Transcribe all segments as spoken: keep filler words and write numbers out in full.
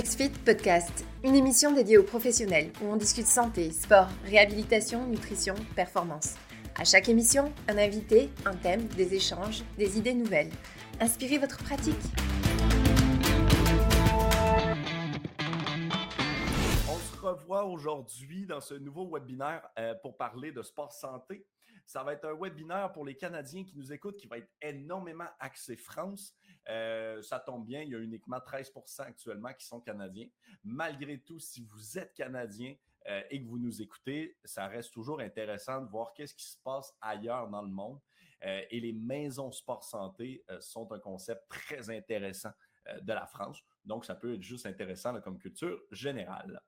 X Fit Podcast, une émission dédiée aux professionnels où on discute santé, sport, réhabilitation, nutrition, performance. À chaque émission, un invité, un thème, des échanges, des idées nouvelles. Inspirez votre pratique. On se revoit aujourd'hui dans ce nouveau webinaire pour parler de sport santé. Ça va être un webinaire pour les Canadiens qui nous écoutent qui va être énormément axé France. Euh, ça tombe bien, il y a uniquement treize pour cent actuellement qui sont Canadiens. Malgré tout, si vous êtes Canadien euh, et que vous nous écoutez, ça reste toujours intéressant de voir qu'est-ce qui se passe ailleurs dans le monde. Euh, et les maisons sport santé euh, sont un concept très intéressant euh, de la France. Donc, ça peut être juste intéressant là, comme culture générale.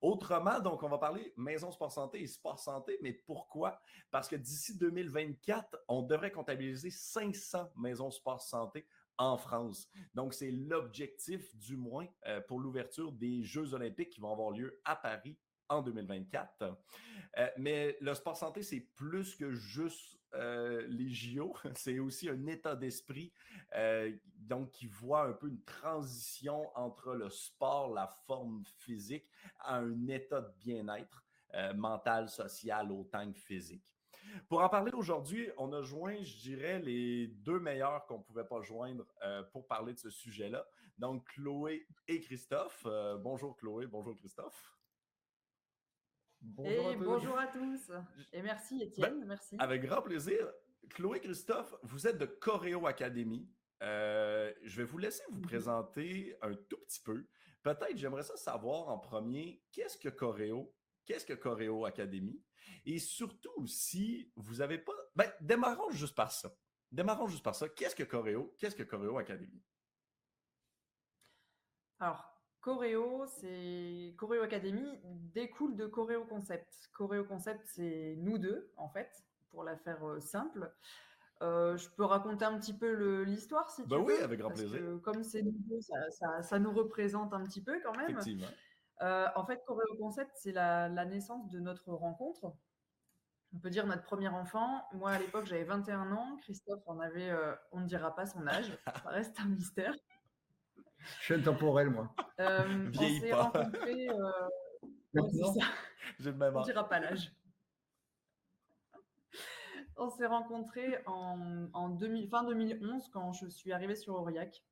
Autrement, donc, on va parler maison sport santé et sport santé, mais pourquoi? Parce que d'ici deux mille vingt-quatre, on devrait comptabiliser cinq cents maisons sport santé en France. Donc, c'est l'objectif, du moins, euh, pour l'ouverture des Jeux olympiques qui vont avoir lieu à Paris en deux mille vingt-quatre. Euh, mais le sport santé, c'est plus que juste euh, les J O. C'est aussi un état d'esprit euh, donc qui voit un peu une transition entre le sport, la forme physique, à un état de bien-être euh, mental, social, autant que physique. Pour en parler aujourd'hui, on a joint, je dirais, les deux meilleurs qu'on ne pouvait pas joindre euh, pour parler de ce sujet-là. Donc, Chloé et Christophe. Euh, bonjour Chloé, bonjour Christophe. Bonjour, et à bonjour à tous. Et merci Étienne, ben, merci. Avec grand plaisir. Chloé, Christophe, vous êtes de Coréo Academy. Euh, je vais vous laisser vous présenter un tout petit peu. Peut-être, j'aimerais ça savoir en premier, qu'est-ce que Coréo? Qu'est-ce que Coréo Academy? Et surtout aussi, vous n'avez pas... Ben, démarrons juste par ça. Démarrons juste par ça. Qu'est-ce que Coréo? Qu'est-ce que Coréo Academy? Alors, Coréo, c'est... Coréo Academy découle de Coréo Concept. Coréo Concept, c'est nous deux, en fait, pour la faire simple. Euh, je peux raconter un petit peu le, l'histoire, si tu ben veux. Ben oui, avec grand parce plaisir. Que, comme c'est nous deux, ça, ça, ça nous représente un petit peu quand même. Effectivement. Euh, en fait, Coréo Concept, c'est la, la naissance de notre rencontre. On peut dire notre premier enfant. Moi, à l'époque, j'avais vingt et un ans. Christophe en avait, euh, on ne dira pas son âge. Ça reste un mystère. Je suis intemporel, moi. Euh, Vieille on s'est pas. rencontrés. Euh... Non, non. J'ai le même âge. On ne dira pas l'âge. On s'est rencontrés en, en deux mille, fin deux mille onze quand je suis arrivée sur Aurillac.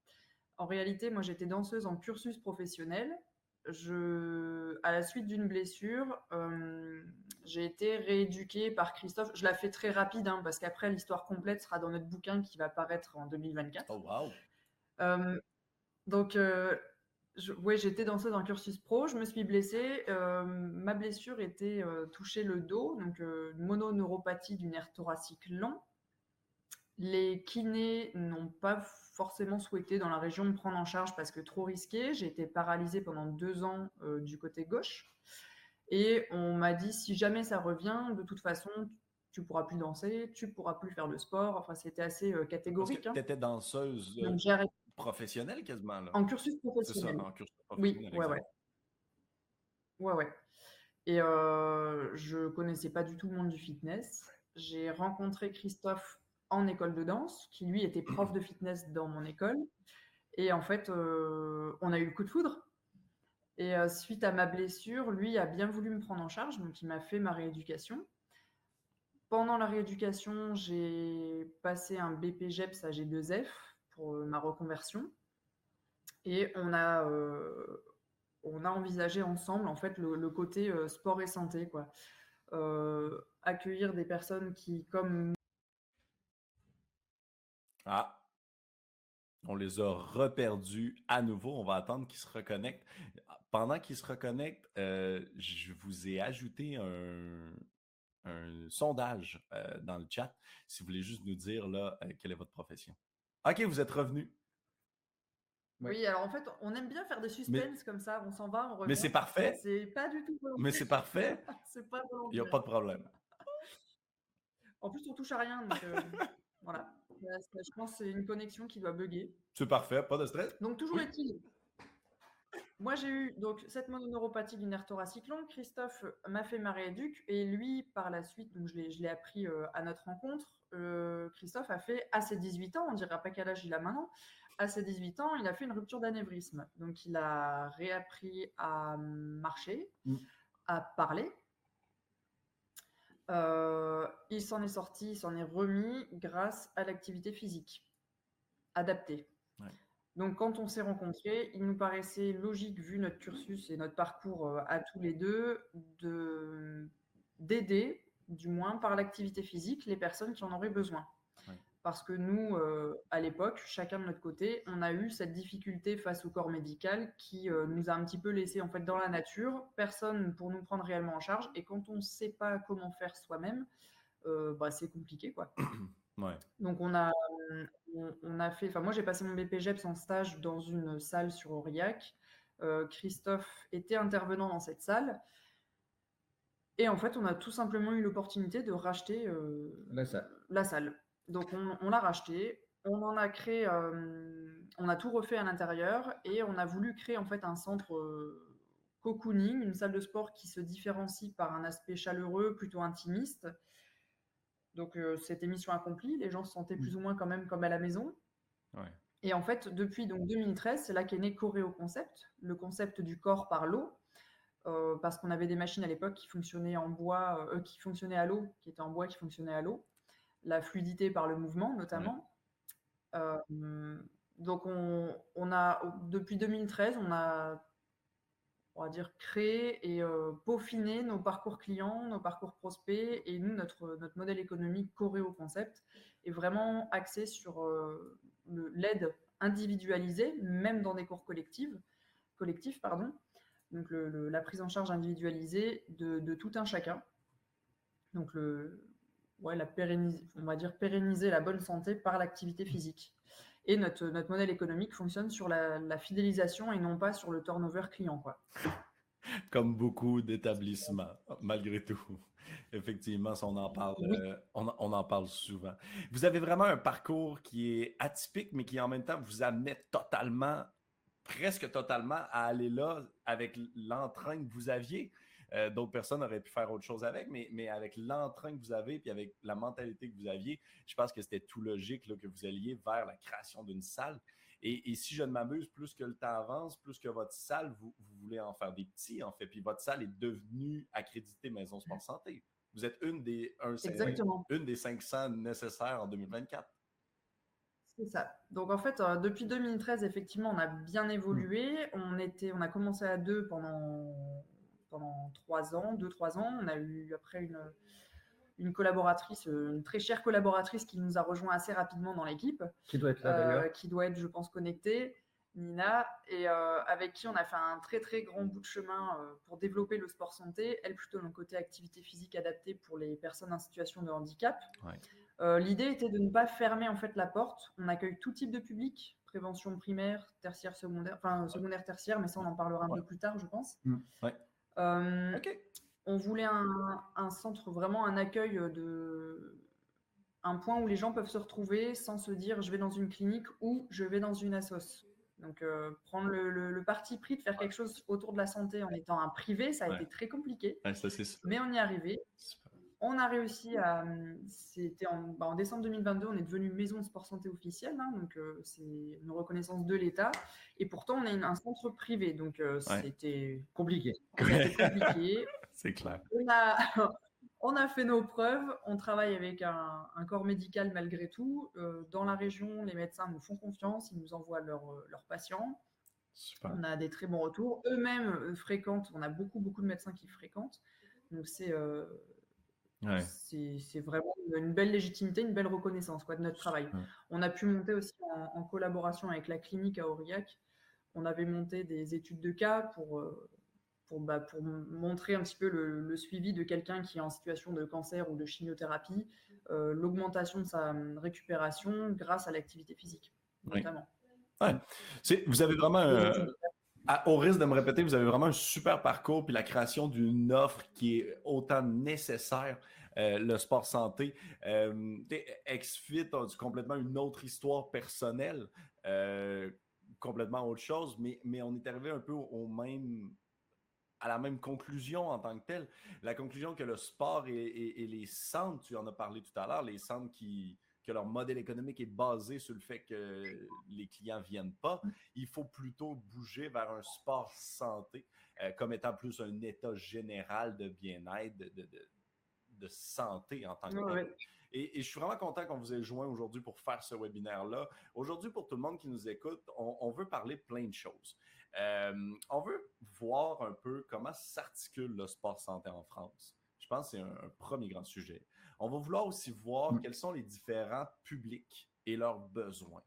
En réalité, moi, j'étais danseuse en cursus professionnel. Je, à la suite d'une blessure, euh, j'ai été rééduquée par Christophe. Je la fais très rapide hein, parce qu'après, l'histoire complète sera dans notre bouquin qui va paraître en deux mille vingt-quatre. Oh, wow. euh, donc, euh, je, ouais, j'étais danseuse en cursus pro. Je me suis blessée. Euh, ma blessure était euh, touchée le dos, donc euh, mononeuropathie du nerf thoracique long. Les kinés n'ont pas forcément souhaité dans la région me prendre en charge parce que trop risqué. J'ai été paralysée pendant deux ans euh, du côté gauche. Et on m'a dit, si jamais ça revient, de toute façon, tu ne pourras plus danser, tu ne pourras plus faire de sport. Enfin, c'était assez euh, catégorique. Hein. Tu étais danseuse euh, Donc, professionnelle quasiment. Là. En cursus professionnel. C'est ça, en cursus professionnel. Oui, ouais, ouais. Ouais, ouais. Et euh, je ne connaissais pas du tout le monde du fitness. J'ai rencontré Christophe en école de danse, qui lui était prof de fitness dans mon école. Et en fait, euh, on a eu le coup de foudre. Et euh, suite à ma blessure, lui a bien voulu me prendre en charge, donc il m'a fait ma rééducation. Pendant la rééducation, j'ai passé un B P J E P S à G deux F pour euh, ma reconversion. Et on a, euh, on a envisagé ensemble en fait, le, le côté euh, sport et santé, quoi. Euh, accueillir des personnes qui, comme Ah, on les a reperdus à nouveau. On va attendre qu'ils se reconnectent. Pendant qu'ils se reconnectent, euh, je vous ai ajouté un, un sondage euh, dans le chat. Si vous voulez juste nous dire là, euh, quelle est votre profession. OK, vous êtes revenus. Ouais. Oui, alors en fait, on aime bien faire des suspens mais, comme ça. On s'en va, on revient. Mais c'est parfait. C'est pas du tout volontaire. Mais c'est parfait. C'est pas volontaire. Il n'y a pas de problème. En plus, on touche à rien. Donc, euh, voilà. Je pense que c'est une connexion qui doit bugger. C'est parfait, pas de stress. Donc, toujours oui. Est-il. Moi, j'ai eu donc, cette mononeuropathie du nerf thoracique long. Christophe m'a fait ma rééduque et lui, par la suite, donc je l'ai, je l'ai appris euh, à notre rencontre, euh, Christophe a fait à ses dix-huit ans, on ne dira pas quel âge il a maintenant, à ses dix-huit ans, il a fait une rupture d'anévrisme. Donc, il a réappris à marcher, mmh. à parler. Euh, il s'en est sorti, il s'en est remis grâce à l'activité physique adaptée. Ouais. Donc, quand on s'est rencontrés, il nous paraissait logique, vu notre cursus et notre parcours à tous les deux, de, d'aider, du moins par l'activité physique, les personnes qui en auraient besoin. Ouais. Parce que nous, euh, à l'époque, chacun de notre côté, on a eu cette difficulté face au corps médical qui euh, nous a un petit peu laissé en fait, dans la nature, personne pour nous prendre réellement en charge. Et quand on ne sait pas comment faire soi-même, euh, bah, c'est compliqué, quoi. Ouais. Donc, on a, on, on a fait... Enfin, moi, j'ai passé mon B P J E P S en stage dans une salle sur Aurillac. Euh, Christophe était intervenant dans cette salle. Et en fait, on a tout simplement eu l'opportunité de racheter euh, la salle. La salle. Donc, on, on l'a racheté. On en a créé... Euh, on a tout refait à l'intérieur. Et on a voulu créer, en fait, un centre euh, cocooning, une salle de sport qui se différencie par un aspect chaleureux, plutôt intimiste. Donc, euh, c'était mission accomplie. Les gens se sentaient plus ou moins quand même comme à la maison. Ouais. Et en fait, depuis donc, deux mille treize, c'est là qu'est né Coréo Concept, le concept du corps par l'eau. Euh, parce qu'on avait des machines à l'époque qui fonctionnaient en bois, euh, qui fonctionnaient à l'eau, qui étaient en bois, qui fonctionnaient à l'eau. La fluidité par le mouvement, notamment. Ouais. Euh, donc, on, on a, depuis deux mille treize, on a... on va dire, créer et euh, peaufiner nos parcours clients, nos parcours prospects. Et nous, notre, notre modèle économique Coréo Concept est vraiment axé sur euh, le, l'aide individualisée, même dans des cours collectifs. collectifs pardon. Donc, le, le, la prise en charge individualisée de, de tout un chacun. Donc, le, ouais, la pérennis- on va dire pérenniser la bonne santé par l'activité physique. Et notre, notre modèle économique fonctionne sur la, la fidélisation et non pas sur le turnover client, quoi. Comme beaucoup d'établissements, malgré tout. Effectivement, on en parle, oui. euh, on, on en parle souvent. Vous avez vraiment un parcours qui est atypique, mais qui en même temps vous amenait totalement, presque totalement, à aller là avec l'entrain que vous aviez. Euh, d'autres personnes auraient pu faire autre chose avec, mais, mais avec l'entrain que vous avez puis avec la mentalité que vous aviez, je pense que c'était tout logique là, que vous alliez vers la création d'une salle. Et, et si je ne m'abuse, plus que le temps avance, plus que votre salle, vous, vous voulez en faire des petits, en fait. Puis votre salle est devenue accréditée Maison Sport Santé. Vous êtes une des, un, une des cinq cents nécessaires en deux mille vingt-quatre. C'est ça. Donc, en fait, euh, depuis deux mille treize, effectivement, on a bien évolué. Mmh. On, était, on a commencé à deux pendant... pendant trois ans, deux, trois ans. On a eu après une, une collaboratrice, une très chère collaboratrice qui nous a rejoint assez rapidement dans l'équipe. Qui doit être là, d'ailleurs. Euh, qui doit être, je pense, connectée, Nina, et euh, avec qui on a fait un très, très grand bout de chemin euh, pour développer le sport santé. Elle, plutôt dans le côté activité physique adaptée pour les personnes en situation de handicap. Ouais. Euh, l'idée était de ne pas fermer, en fait, la porte. On accueille tout type de public, prévention primaire, tertiaire, secondaire, enfin, secondaire, tertiaire, mais ça, on en parlera un ouais. peu plus tard, je pense. Ouais. Euh, okay. On voulait un, un centre, vraiment un accueil, de, un point où les gens peuvent se retrouver sans se dire je vais dans une clinique ou je vais dans une assoce. Donc euh, prendre le, le, le parti pris de faire quelque chose autour de la santé en étant un privé, ça a ouais. été très compliqué, ouais, ça, c'est mais on y est arrivé. On a réussi à, c'était en, bah, en décembre deux mille vingt-deux, on est devenu Maison de Sport Santé officielle, hein, donc euh, c'est une reconnaissance de l'État. Et pourtant, on est une, un centre privé, donc euh, ouais. c'était compliqué. C'était compliqué. C'est clair. On a, on a fait nos preuves, on travaille avec un, un corps médical malgré tout. Euh, dans la région, les médecins nous font confiance, ils nous envoient leurs leurs patients. Super. On a des très bons retours. Eux-mêmes fréquentent, on a beaucoup, beaucoup de médecins qui fréquentent. Donc, c'est... Euh, Ouais. C'est, c'est vraiment une belle légitimité, une belle reconnaissance quoi, de notre travail. Ouais. On a pu monter aussi en, en collaboration avec la clinique à Aurillac. On avait monté des études de cas pour, pour, bah, pour montrer un petit peu le, le suivi de quelqu'un qui est en situation de cancer ou de chimiothérapie, euh, l'augmentation de sa récupération grâce à l'activité physique, notamment. Ouais. Ouais. C'est, vous avez vraiment... Euh... À, au risque de me répéter, vous avez vraiment un super parcours puis la création d'une offre qui est autant nécessaire, euh, le sport santé. Euh, XFit a complètement une autre histoire personnelle, euh, complètement autre chose, mais, mais on est arrivé un peu au, au même... à la même conclusion en tant que telle. La conclusion que le sport et, et, et les centres, tu en as parlé tout à l'heure, les centres qui... que leur modèle économique est basé sur le fait que les clients ne viennent pas, il faut plutôt bouger vers un sport santé euh, comme étant plus un état général de bien-être, de, de, de, de santé en tant que oui. tel. Et, et je suis vraiment content qu'on vous ait joint aujourd'hui pour faire ce webinaire-là. Aujourd'hui, pour tout le monde qui nous écoute, on, on veut parler plein de choses. Euh, on veut voir un peu comment s'articule le sport santé en France. Je pense que c'est un, un premier grand sujet. On va vouloir aussi voir quels sont les différents publics et leurs besoins.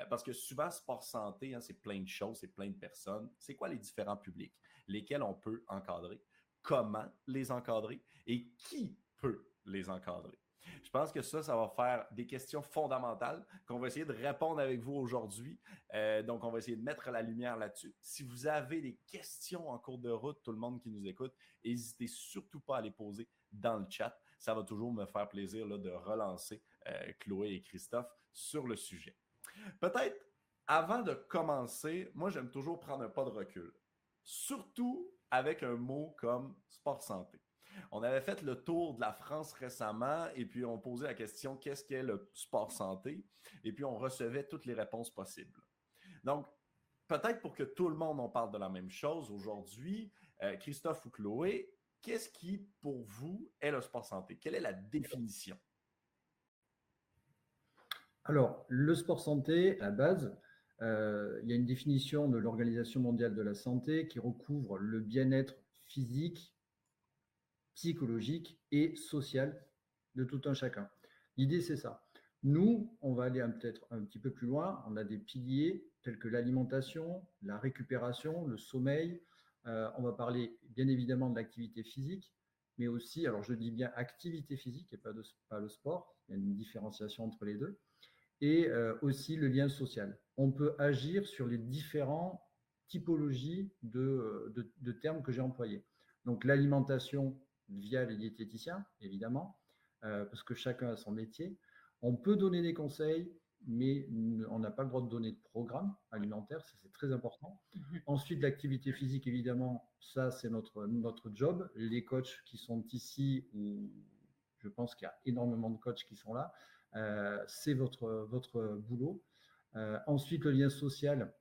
Euh, parce que souvent, sport santé, hein, c'est plein de choses, c'est plein de personnes. C'est quoi les différents publics? Lesquels on peut encadrer? Comment les encadrer? Et qui peut les encadrer? Je pense que ça, ça va faire des questions fondamentales qu'on va essayer de répondre avec vous aujourd'hui. Euh, donc, on va essayer de mettre la lumière là-dessus. Si vous avez des questions en cours de route, tout le monde qui nous écoute, n'hésitez surtout pas à les poser dans le chat. Ça va toujours me faire plaisir là, de relancer euh, Chloé et Christophe sur le sujet. Peut-être, avant de commencer, moi, j'aime toujours prendre un pas de recul. Surtout avec un mot comme « sport santé ». On avait fait le tour de la France récemment et puis on posait la question « Qu'est-ce qu'est le sport santé? » Et puis on recevait toutes les réponses possibles. Donc, peut-être pour que tout le monde en parle de la même chose aujourd'hui, euh, Christophe ou Chloé, qu'est-ce qui, pour vous, est le sport santé? Quelle est la définition? Alors, le sport santé, à la base, euh, il y a une définition de l'Organisation mondiale de la santé qui recouvre le bien-être physique, psychologique et social de tout un chacun. L'idée, c'est ça. Nous, on va aller un, peut-être un petit peu plus loin. On a des piliers tels que l'alimentation, la récupération, le sommeil. Euh, on va parler bien évidemment de l'activité physique, mais aussi, alors je dis bien activité physique et pas, de, pas le sport. Il y a une différenciation entre les deux. Et euh, aussi le lien social. On peut agir sur les différentes typologies de, de, de termes que j'ai employés. Donc l'alimentation, via les diététiciens, évidemment, euh, parce que chacun a son métier. On peut donner des conseils, mais on n'a pas le droit de donner de programme alimentaire, ça c'est très important. Mm-hmm. Ensuite, l'activité physique, évidemment, ça c'est notre, notre job. Les coachs qui sont ici, ou je pense qu'il y a énormément de coachs qui sont là, euh, c'est votre, votre boulot. Euh, ensuite, le lien social,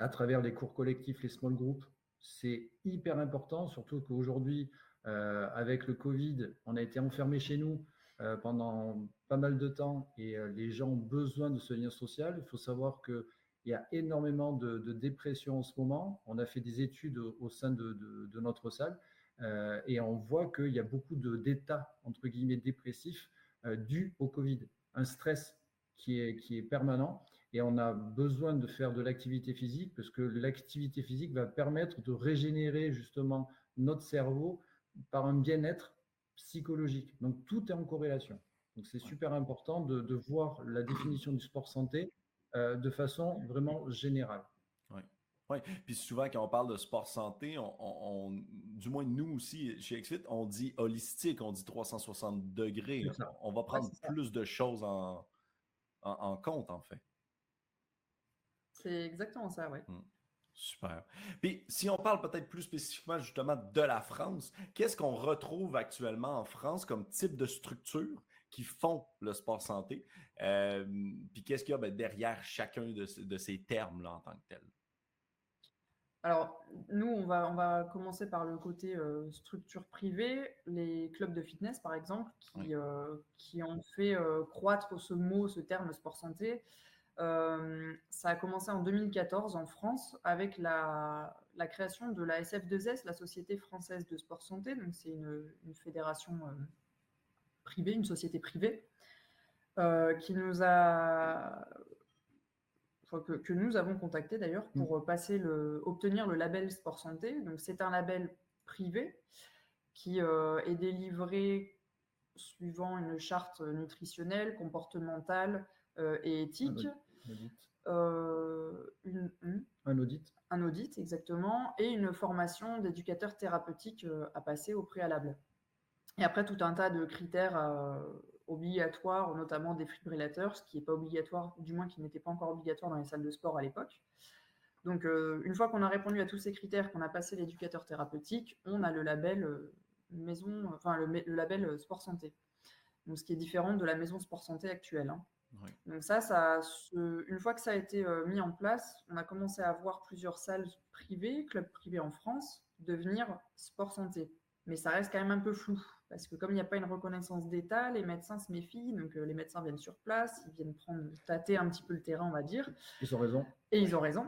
à travers les cours collectifs, les small groups, c'est hyper important, surtout qu'aujourd'hui, Euh, avec le Covid, on a été enfermés chez nous euh, pendant pas mal de temps et euh, les gens ont besoin de ce lien social. Il faut savoir qu'il y a énormément de, de dépression en ce moment. On a fait des études au, au sein de, de, de notre salle euh, et on voit qu'il y a beaucoup de, d'états, entre guillemets, dépressifs euh, dus au Covid. Un stress qui est, qui est permanent et on a besoin de faire de l'activité physique parce que l'activité physique va permettre de régénérer justement notre cerveau par un bien-être psychologique. Donc, tout est en corrélation. Donc, c'est super important de, de voir la définition du sport santé euh, de façon vraiment générale. Oui. Oui, puis souvent, quand on parle de sport santé, on, on, du moins nous aussi, chez XFit, on dit holistique, on dit trois cent soixante degrés. On va prendre ouais, plus de choses en, en, en compte, en fait. C'est exactement ça, oui. Hum. Super. Puis, si on parle peut-être plus spécifiquement justement de la France, qu'est-ce qu'on retrouve actuellement en France comme type de structure qui font le sport santé? Euh, puis, qu'est-ce qu'il y a ben, derrière chacun de, de ces termes-là en tant que tel? Alors, nous, on va, on va commencer par le côté euh, structure privée, les clubs de fitness, par exemple, qui, oui. euh, qui ont fait euh, croître ce mot, ce terme sport santé. Euh, ça a commencé en deux mille quatorze en France avec la, la création de la S F deux S, la Société Française de Sport Santé. Donc, c'est une, une fédération euh, privée, une société privée euh, qui nous a, enfin, que, que nous avons contacté d'ailleurs pour passer le, obtenir le label Sport Santé. Donc, c'est un label privé qui euh, est délivré suivant une charte nutritionnelle, comportementale euh, et éthique. Audit. Euh, une, une, un audit. Un audit, exactement, et une formation d'éducateur thérapeutique euh, à passer au préalable. Et après, tout un tas de critères euh, obligatoires, notamment des défibrillateurs, ce qui n'est pas obligatoire, du moins qui n'était pas encore obligatoire dans les salles de sport à l'époque. Donc, euh, une fois qu'on a répondu à tous ces critères, qu'on a passé l'éducateur thérapeutique, on a le label maison, enfin le, le label sport santé. Donc, ce qui est différent de la maison sport santé actuelle. Hein. Oui. Donc ça, ça ce, une fois que ça a été mis en place, on a commencé à voir plusieurs salles privées, clubs privés en France, devenir sport santé. Mais ça reste quand même un peu flou, parce que comme il n'y a pas une reconnaissance d'État, les médecins se méfient, donc euh, les médecins viennent sur place, ils viennent prendre, tâter un petit peu le terrain, on va dire. Ils ont raison. Et ils ont raison,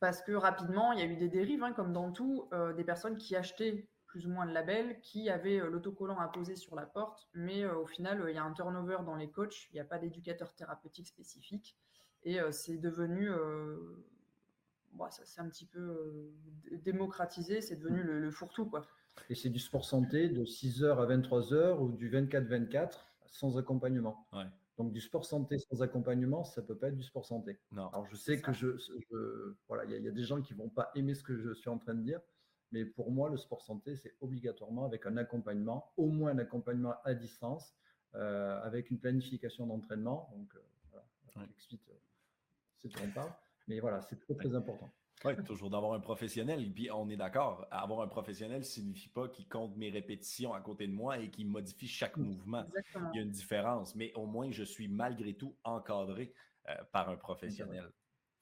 parce que rapidement, il y a eu des dérives, hein, comme dans tout, euh, des personnes qui achetaient plus ou moins le label, qui avaient euh, l'autocollant à poser sur la porte, mais euh, au final, il euh, y a un turnover dans les coachs, il n'y a pas d'éducateur thérapeutique spécifique, et euh, c'est devenu... Euh, Bon, ça s'est un petit peu euh, démocratisé, c'est devenu le, le fourre-tout, quoi. Et c'est du sport santé de six heures à vingt-trois heures ou du vingt-quatre vingt-quatre sans accompagnement. Ouais. Donc, du sport santé sans accompagnement, ça ne peut pas être du sport santé. Non. Alors, je sais que je, je, voilà, y, y a des gens qui ne vont pas aimer ce que je suis en train de dire, mais pour moi, le sport santé, c'est obligatoirement avec un accompagnement, au moins un accompagnement à distance, euh, avec une planification d'entraînement. Donc, euh, voilà, ouais. J'explique, euh, c'est ce qu'on parle. Mais voilà, c'est très, très important. Oui, toujours d'avoir un professionnel. Et puis, on est d'accord, avoir un professionnel ne signifie pas qu'il compte mes répétitions à côté de moi et qu'il modifie chaque mouvement. Exactement. Il y a une différence, mais au moins, je suis malgré tout encadré euh, par un professionnel. Exactement.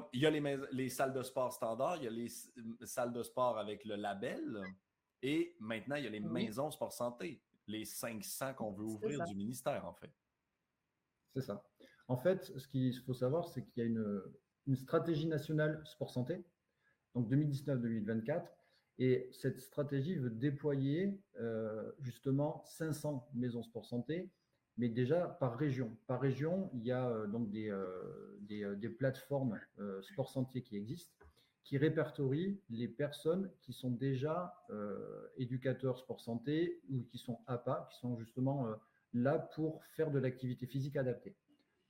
Donc, il y a les, mais- les salles de sport standard, il y a les s- salles de sport avec le label et maintenant, il y a les oui. maisons sport santé, les cinq cents qu'on veut ouvrir du ministère, en fait. C'est ça. En fait, ce qu'il faut savoir, c'est qu'il y a une, une stratégie nationale sport-santé, donc deux mille dix-neuf à deux mille vingt-quatre, et cette stratégie veut déployer euh, justement cinq cents maisons sport-santé, mais déjà par région. Par région, il y a euh, donc des, euh, des, des plateformes euh, sport-santé qui existent, qui répertorient les personnes qui sont déjà euh, éducateurs sport-santé ou qui sont A P A, qui sont justement... Euh, là pour faire de l'activité physique adaptée.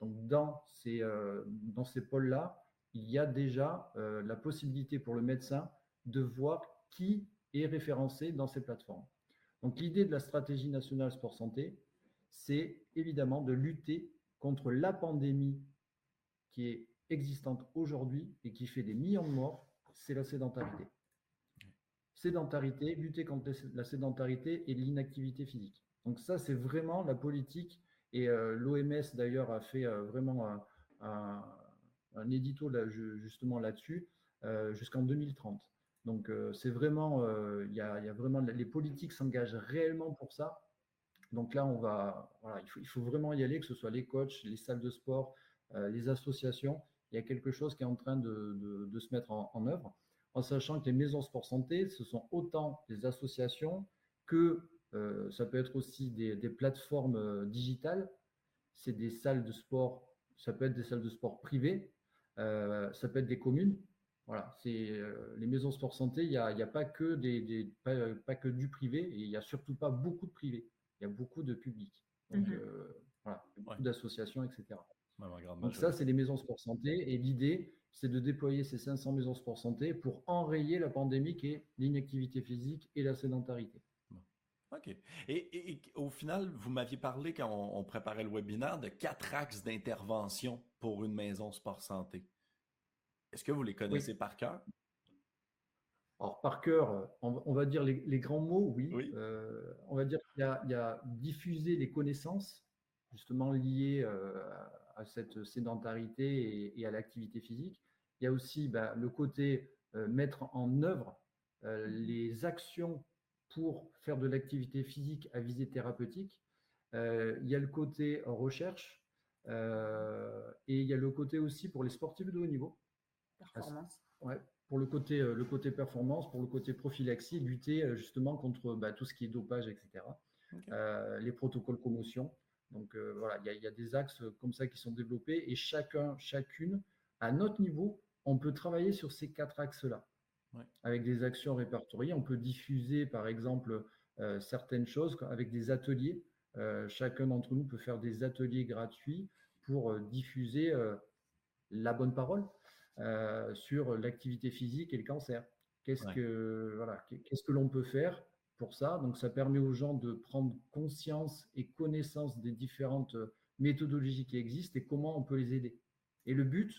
Donc, dans ces, euh, dans ces pôles-là, il y a déjà euh, la possibilité pour le médecin de voir qui est référencé dans ces plateformes. Donc, l'idée de la stratégie nationale sport santé, c'est évidemment de lutter contre la pandémie qui est existante aujourd'hui et qui fait des millions de morts, c'est la sédentarité. Sédentarité, lutter contre la sédentarité et l'inactivité physique. Donc ça, c'est vraiment la politique, et euh, l'O M S d'ailleurs a fait euh, vraiment un, un, un édito là, justement là-dessus euh, jusqu'en deux mille trente. Donc euh, c'est vraiment, euh, y a, y a vraiment, les politiques s'engagent réellement pour ça. Donc là, on va, voilà, il faut, il faut vraiment y aller, que ce soit les coachs, les salles de sport, euh, les associations. Il y a quelque chose qui est en train de, de, de se mettre en, en œuvre, en sachant que les maisons sport santé, ce sont autant des associations que Euh, ça peut être aussi des, des plateformes euh, digitales, c'est des salles de sport, ça peut être des salles de sport privées, euh, ça peut être des communes. Voilà, c'est euh, les maisons sport santé, il n'y a, y a pas, que des, des, pas, pas que du privé, et il n'y a surtout pas beaucoup de privés, il y a beaucoup de publics, donc mm-hmm. euh, voilà, beaucoup ouais. d'associations, et cetera. Ouais, donc ça, c'est les maisons sport santé, et l'idée, c'est de déployer ces cinq cents maisons sport santé pour enrayer la pandémie qui est l'inactivité physique et la sédentarité. OK. Et, et, et au final, vous m'aviez parlé quand on, on préparait le webinaire de quatre axes d'intervention pour une maison sport santé. Est-ce que vous les connaissez oui. par cœur? Alors, par cœur, on, on va dire les, les grands mots, oui. oui. Euh, on va dire qu'il y a, il y a diffuser les connaissances justement liées euh, à cette sédentarité et, et à l'activité physique. Il y a aussi bah, le côté euh, mettre en œuvre euh, les actions pour faire de l'activité physique à visée thérapeutique. Euh, il y a le côté recherche euh, et il y a le côté aussi pour les sportifs de haut niveau. Performance. Ouais, pour le côté, le côté performance, pour le côté prophylaxie, lutter justement contre bah, tout ce qui est dopage, et cetera. Okay. Euh, les protocoles commotion. Donc euh, voilà, il y, a, il y a des axes comme ça qui sont développés et chacun, chacune, à notre niveau, on peut travailler sur ces quatre axes-là. Ouais. Avec des actions répertoriées, on peut diffuser par exemple euh, certaines choses avec des ateliers. Euh, chacun d'entre nous peut faire des ateliers gratuits pour euh, diffuser euh, la bonne parole euh, sur l'activité physique et le cancer. Qu'est-ce ouais. que voilà, qu'est-ce que l'on peut faire pour ça? Donc ça permet aux gens de prendre conscience et connaissance des différentes méthodologies qui existent et comment on peut les aider. Et le but,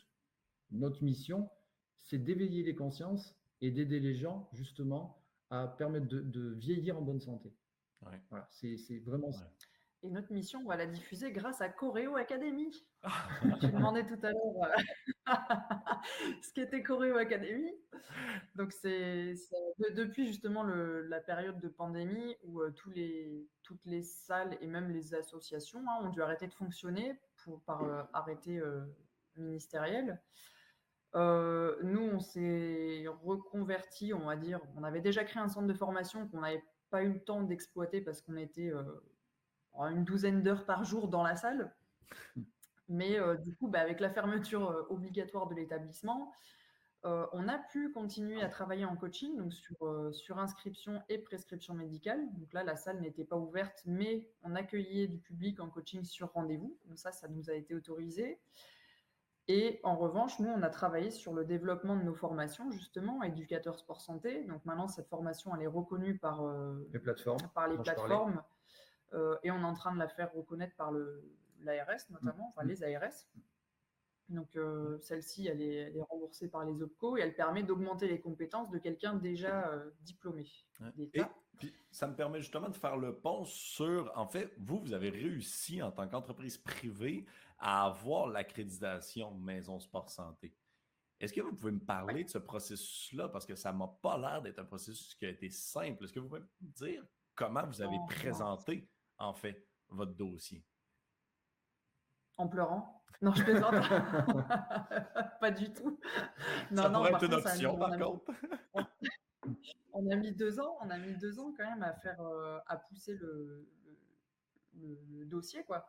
notre mission, c'est d'éveiller les consciences et d'aider les gens, justement, à permettre de, de vieillir en bonne santé. Ouais. Voilà, c'est, c'est vraiment ça. Ouais. Et notre mission, on va la diffuser grâce à Coréo Academy. Je demandais tout à l'heure ce qu'était Coréo Academy. Donc, c'est, c'est de, depuis justement le, la période de pandémie où euh, tous les, toutes les salles et même les associations hein, ont dû arrêter de fonctionner pour, par euh, arrêté euh, ministériel. Euh, nous, on s'est reconvertis, on va dire. On avait déjà créé un centre de formation qu'on n'avait pas eu le temps d'exploiter parce qu'on était... Euh, une douzaine d'heures par jour dans la salle. Mais euh, du coup, bah, avec la fermeture euh, obligatoire de l'établissement, euh, on a pu continuer à travailler en coaching, donc sur, euh, sur inscription et prescription médicale. Donc là, la salle n'était pas ouverte, mais on accueillait du public en coaching sur rendez-vous. Donc ça, ça nous a été autorisé. Et en revanche, nous, on a travaillé sur le développement de nos formations, justement, éducateur sport santé. Donc maintenant, cette formation, elle est reconnue par euh, les plateformes. Par les plateformes. Euh, et on est en train de la faire reconnaître par le, l'A R S, notamment, enfin les A R S. Donc, euh, celle-ci, elle est, elle est remboursée par les O P C O et elle permet d'augmenter les compétences de quelqu'un déjà euh, diplômé d'État. Et puis, ça me permet justement de faire le pont sur, en fait, vous, vous avez réussi en tant qu'entreprise privée à avoir l'accréditation Maison Sport Santé. Est-ce que vous pouvez me parler ouais. de ce processus-là? Parce que ça ne m'a pas l'air d'être un processus qui a été simple. Est-ce que vous pouvez me dire comment vous avez non, présenté non. en fait, votre dossier? En pleurant. Non, je plaisante. Pas du tout. Non, ça non, pourrait être une option, par contre. On a mis deux ans, on a mis deux ans quand même à faire, euh, à pousser le, le, le dossier, quoi.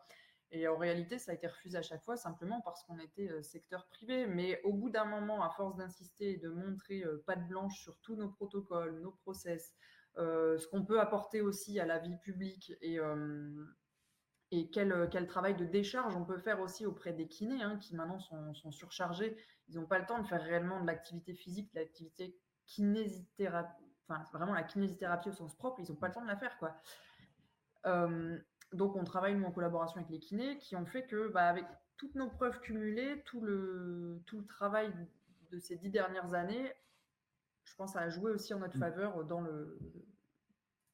Et en réalité, ça a été refusé à chaque fois, simplement parce qu'on était euh, secteur privé. Mais au bout d'un moment, à force d'insister et de montrer euh, patte blanche sur tous nos protocoles, nos process, Euh, ce qu'on peut apporter aussi à la vie publique et, euh, et quel, quel travail de décharge on peut faire aussi auprès des kinés hein, qui maintenant sont, sont surchargés. Ils n'ont pas le temps de faire réellement de l'activité physique, de l'activité kinésithérapie, enfin vraiment la kinésithérapie au sens propre, ils n'ont pas le temps de la faire, quoi. Euh, donc on travaille en collaboration avec les kinés qui ont fait que bah, avec toutes nos preuves cumulées, tout le, tout le travail de ces dix dernières années, je pense à jouer aussi en notre faveur dans, le,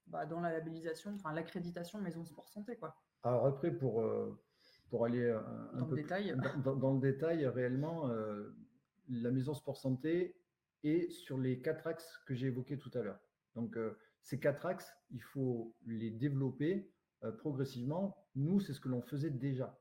bah dans la labellisation, enfin l'accréditation Maison Sport Santé, quoi. Alors après, pour, pour aller un, dans un le peu détail. Plus, dans, dans le détail, réellement, euh, la Maison Sport Santé est sur les quatre axes que j'ai évoqués tout à l'heure. Donc, euh, ces quatre axes, il faut les développer euh, progressivement. Nous, c'est ce que l'on faisait déjà.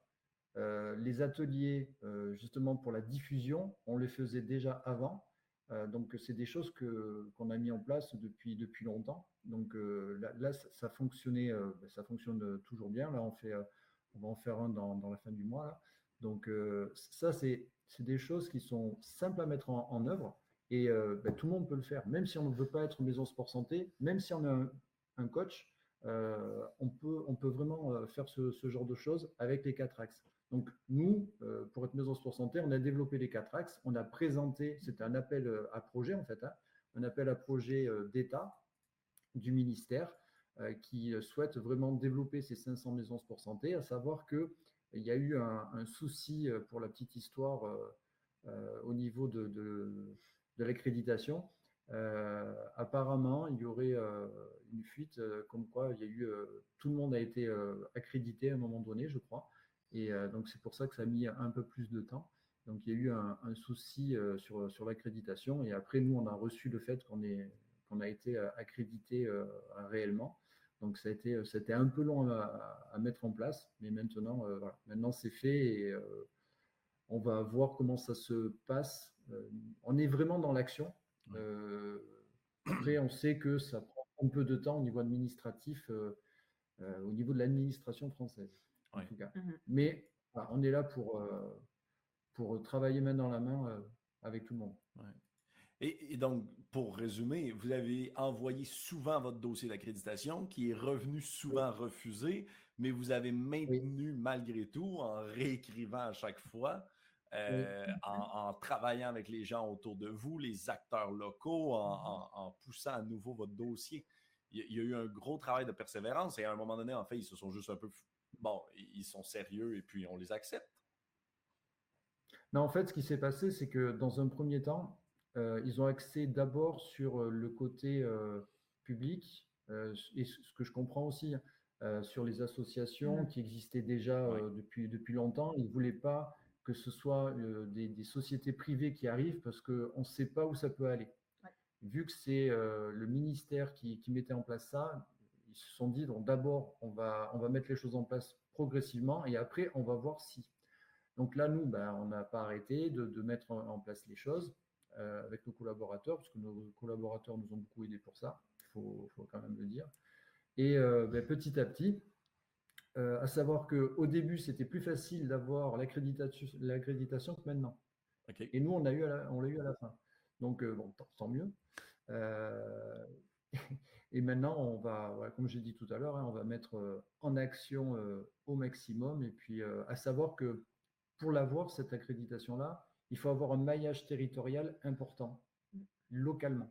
Euh, les ateliers, euh, justement, pour la diffusion, on les faisait déjà avant. Euh, donc, c'est des choses que, qu'on a mis en place depuis, depuis longtemps. Donc, euh, là, là, ça, ça fonctionnait, euh, ça fonctionne toujours bien. Là, on, fait, euh, on va en faire un dans, dans la fin du mois. Là. Donc, euh, ça, c'est, c'est des choses qui sont simples à mettre en, en œuvre. Et euh, ben, tout le monde peut le faire. Même si on ne veut pas être Maison Sport Santé, même si on a un, un coach, euh, on peut, on peut vraiment faire ce, ce genre de choses avec les quatre axes. Donc, nous, euh, pour être Maison Sport Santé, on a développé les quatre axes. On a présenté, c'est un appel à projet, en fait, hein, un appel à projet euh, d'État, du ministère, euh, qui souhaite vraiment développer ces cinq cents Maisons Sport Santé, à savoir qu'il y a eu un, un souci, euh, pour la petite histoire, euh, euh, au niveau de, de, de l'accréditation. Euh, apparemment, il y aurait euh, une fuite, euh, comme quoi il y a eu, euh, tout le monde a été euh, accrédité à un moment donné, je crois. Et euh, donc, c'est pour ça que ça a mis un peu plus de temps. Donc, il y a eu un, un souci euh, sur, sur l'accréditation. Et après, nous, on a reçu le fait qu'on, est, qu'on a été accrédité euh, réellement. Donc, ça a été, c'était un peu long à, à mettre en place. Mais maintenant, euh, voilà. Maintenant c'est fait et euh, on va voir comment ça se passe. Euh, on est vraiment dans l'action. Euh, après, on sait que ça prend un peu de temps au niveau administratif, euh, euh, au niveau de l'administration française. En oui. tout cas. Mm-hmm. Mais bah, on est là pour, euh, pour travailler main dans la main euh, avec tout le monde. Ouais. Et, et donc, pour résumer, vous avez envoyé souvent votre dossier d'accréditation qui est revenu souvent oui. refusé, mais vous avez maintenu oui. malgré tout en réécrivant à chaque fois, euh, oui. en, en travaillant avec les gens autour de vous, les acteurs locaux, en, en, en poussant à nouveau votre dossier. Il, il y a eu un gros travail de persévérance et à un moment donné, en fait, ils se sont juste un peu... Bon, ils sont sérieux et puis on les accepte. Non, en fait, ce qui s'est passé, c'est que dans un premier temps, euh, ils ont axé d'abord sur le côté euh, public euh, et ce que je comprends aussi euh, sur les associations mmh. qui existaient déjà oui. euh, depuis, depuis longtemps. Ils ne voulaient pas que ce soit euh, des, des sociétés privées qui arrivent parce qu'on ne sait pas où ça peut aller. Ouais. Vu que c'est euh, le ministère qui, qui mettait en place ça, ils se sont dit donc, d'abord, on va, on va mettre les choses en place progressivement et après, on va voir si. Donc là, nous, ben, on n'a pas arrêté de, de mettre en place les choses euh, avec nos collaborateurs, parce que nos collaborateurs nous ont beaucoup aidés pour ça, il faut, faut quand même le dire. Et euh, ben, petit à petit, euh, à savoir qu'au début, c'était plus facile d'avoir l'accréditation, l'accréditation que maintenant. Okay. Et nous, on l'a eu, eu à la fin. Donc, euh, bon, tant, tant mieux. Euh, et maintenant, on va, voilà, comme j'ai dit tout à l'heure, hein, on va mettre euh, en action euh, au maximum. Et puis, euh, à savoir que pour l'avoir, cette accréditation-là, il faut avoir un maillage territorial important, localement.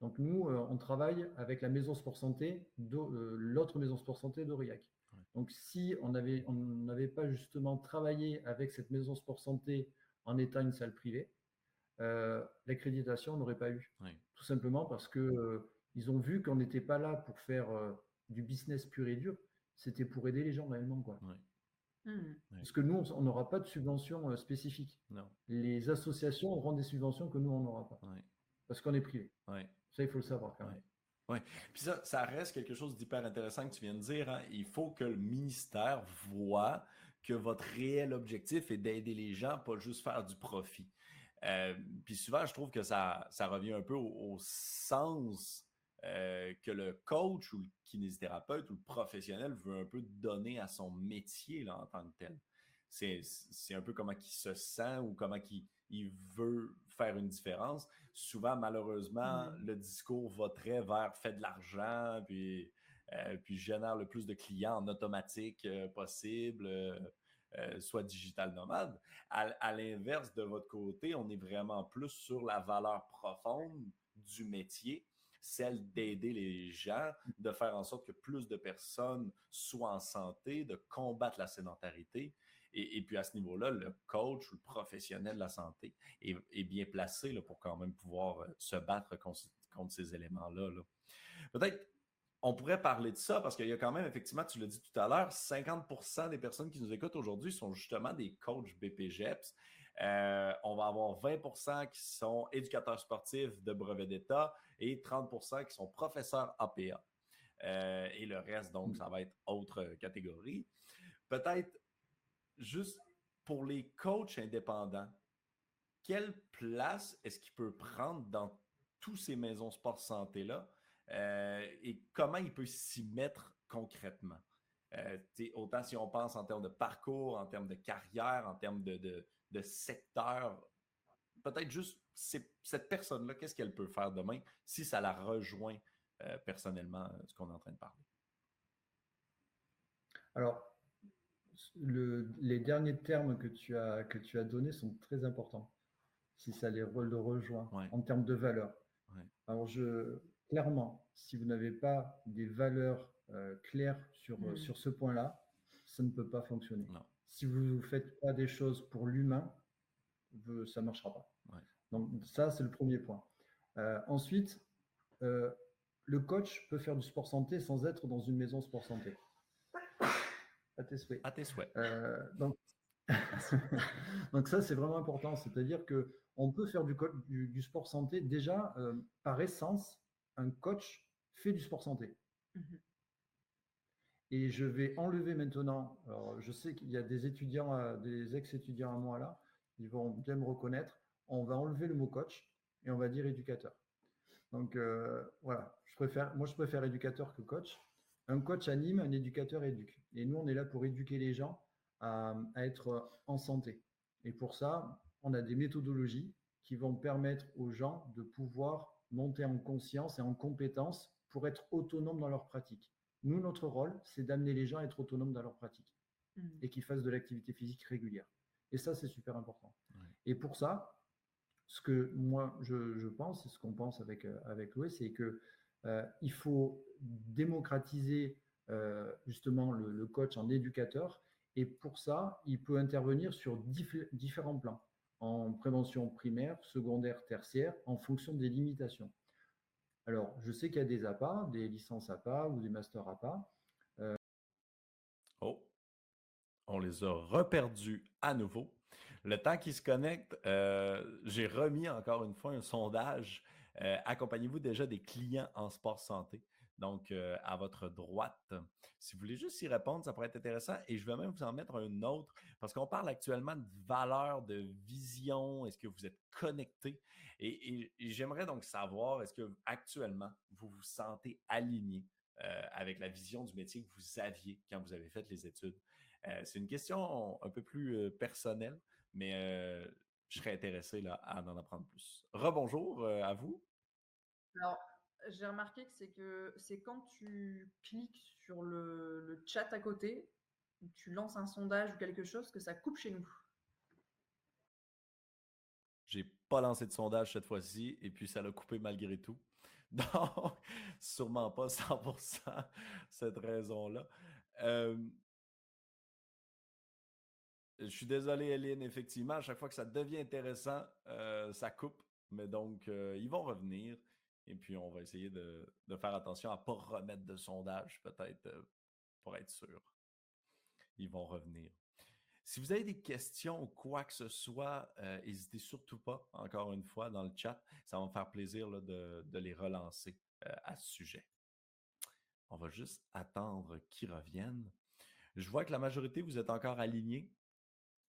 Donc, nous, euh, on travaille avec la maison sport santé, euh, l'autre maison sport santé d'Aurillac. Ouais. Donc, si on n'avait on avait pas justement travaillé avec cette maison sport santé en étant une salle privée, euh, l'accréditation, on n'aurait pas eu. Ouais. Tout simplement parce que euh, ils ont vu qu'on n'était pas là pour faire euh, du business pur et dur, c'était pour aider les gens réellement, quoi. Ouais. Mmh. Parce que nous, on n'aura pas de subvention euh, spécifique. Non. Les associations auront des subventions que nous, on n'aura pas. Ouais. Parce qu'on est privé. Ouais. Ça, il faut le savoir quand ouais. même. Oui. Puis ça, ça reste quelque chose d'hyper intéressant que tu viens de dire. Hein. Il faut que le ministère voit que votre réel objectif est d'aider les gens, pas juste faire du profit. Euh, puis souvent, je trouve que ça, ça revient un peu au, au sens Euh, que le coach ou le kinésithérapeute ou le professionnel veut un peu donner à son métier là, en tant que tel. C'est, c'est un peu comment il se sent ou comment il, il veut faire une différence. Souvent, malheureusement, mmh. le discours va très vers « fais de l'argent » puis euh, puis génère le plus de clients en automatique euh, possible, euh, euh, soit digital nomade. À, à l'inverse, de votre côté, on est vraiment plus sur la valeur profonde du métier, celle d'aider les gens, de faire en sorte que plus de personnes soient en santé, de combattre la sédentarité. Et, et puis, à ce niveau-là, le coach ou le professionnel de la santé est, est bien placé là, pour quand même pouvoir se battre contre, contre ces éléments-là. Là. Peut-être, on pourrait parler de ça parce qu'il y a quand même, effectivement, tu l'as dit tout à l'heure, cinquante pour cent des personnes qui nous écoutent aujourd'hui sont justement des coachs B P J E P S. Euh, on va avoir vingt pour cent qui sont éducateurs sportifs de brevet d'État et trente pour cent qui sont professeurs A P A. Euh, et le reste, donc, ça va être autre catégorie. Peut-être juste pour les coachs indépendants, quelle place est-ce qu'il peut prendre dans toutes ces maisons sport-santé-là euh, et comment il peut s'y mettre concrètement? Euh, autant si on pense en termes de parcours, en termes de carrière, en termes de, de, de secteur, peut-être juste cette personne-là, qu'est-ce qu'elle peut faire demain si ça la rejoint euh, personnellement, ce qu'on est en train de parler? Alors, le, les derniers termes que tu as, que tu as donnés sont très importants, si ça les re, le rejoint ouais. en termes de valeurs. Ouais. Alors, je, clairement, si vous n'avez pas des valeurs Euh, clair sur, mmh. sur ce point-là, ça ne peut pas fonctionner. Non. Si vous ne faites pas des choses pour l'humain, vous, ça ne marchera pas. Ouais. Donc ça, c'est le premier point. Euh, ensuite, euh, le coach peut faire du sport santé sans être dans une maison sport santé. À tes souhaits. À tes souhaits. Euh, donc... donc ça, c'est vraiment important. C'est-à-dire qu'on peut faire du, co- du, du sport santé. Déjà, euh, par essence, un coach fait du sport santé. Mmh. Et je vais enlever maintenant, alors je sais qu'il y a des étudiants, à, des ex-étudiants à moi là, ils vont bien me reconnaître, on va enlever le mot coach et on va dire éducateur. Donc euh, voilà, je préfère, moi je préfère éducateur que coach. Un coach anime, un éducateur éduque. Et nous, on est là pour éduquer les gens à, à être en santé. Et pour ça, on a des méthodologies qui vont permettre aux gens de pouvoir monter en conscience et en compétence pour être autonomes dans leur pratique. Nous, notre rôle, c'est d'amener les gens à être autonomes dans leur pratique mmh. et qu'ils fassent de l'activité physique régulière. Et ça, c'est super important. Ouais. Et pour ça, ce que moi, je, je pense, et ce qu'on pense avec, avec Louis, c'est qu'il euh, faut démocratiser euh, justement le, le coach en éducateur. Et pour ça, il peut intervenir sur dif- différents plans. en prévention primaire, secondaire, tertiaire, en fonction des limitations. Alors, je sais qu'il y a des A P A, des licences A P A ou des masters A P A. Euh... Oh, on les a reperdus à nouveau. Le temps qu'ils se connectent, euh, j'ai remis encore une fois un sondage. Euh, accompagnez-vous déjà des clients en sport santé? Donc, euh, à votre droite, si vous voulez juste y répondre, ça pourrait être intéressant. Et je vais même vous en mettre un autre parce qu'on parle actuellement de valeur, de vision. Est-ce que vous êtes connecté? Et, et, et j'aimerais donc savoir, est-ce que actuellement vous vous sentez aligné euh, avec la vision du métier que vous aviez quand vous avez fait les études? Euh, c'est une question un peu plus euh, personnelle, mais euh, je serais intéressé là, à en apprendre plus. Rebonjour euh, à vous. Alors, j'ai remarqué que c'est que c'est quand tu cliques sur le, le chat à côté, tu lances un sondage ou quelque chose, que ça coupe chez nous. J'ai pas lancé de sondage cette fois-ci et puis ça l'a coupé malgré tout. Donc, sûrement pas cent pour cent cette raison-là. Euh, je suis désolé, Hélène, effectivement, à chaque fois que ça devient intéressant, euh, ça coupe. Mais donc, euh, ils vont revenir. Et puis, on va essayer de, de faire attention à ne pas remettre de sondage, peut-être, pour être sûr. Ils vont revenir. Si vous avez des questions ou quoi que ce soit, euh, n'hésitez surtout pas, encore une fois, dans le chat. Ça va me faire plaisir là, de, de les relancer euh, à ce sujet. On va juste attendre qu'ils reviennent. Je vois que la majorité, vous êtes encore alignés.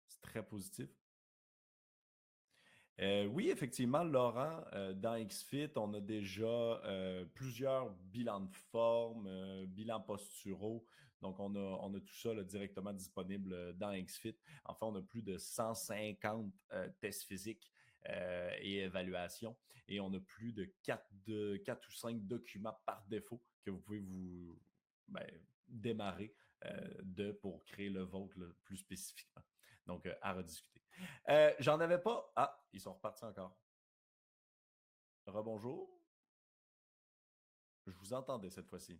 C'est très positif. Euh, oui, effectivement, Laurent, euh, dans XFit, on a déjà euh, plusieurs bilans de forme, euh, bilans posturaux. Donc, on a, on a tout ça là, directement disponible dans XFit. Enfin, on a plus de cent cinquante euh, tests physiques euh, et évaluations. Et on a plus de quatre, de, quatre ou cinq documents par défaut que vous pouvez vous ben, démarrer euh, de pour créer le vôtre là, plus spécifiquement. Donc, euh, à rediscuter. Euh, j'en avais pas. Ah, ils sont repartis encore. Rebonjour. Je vous entendais cette fois-ci.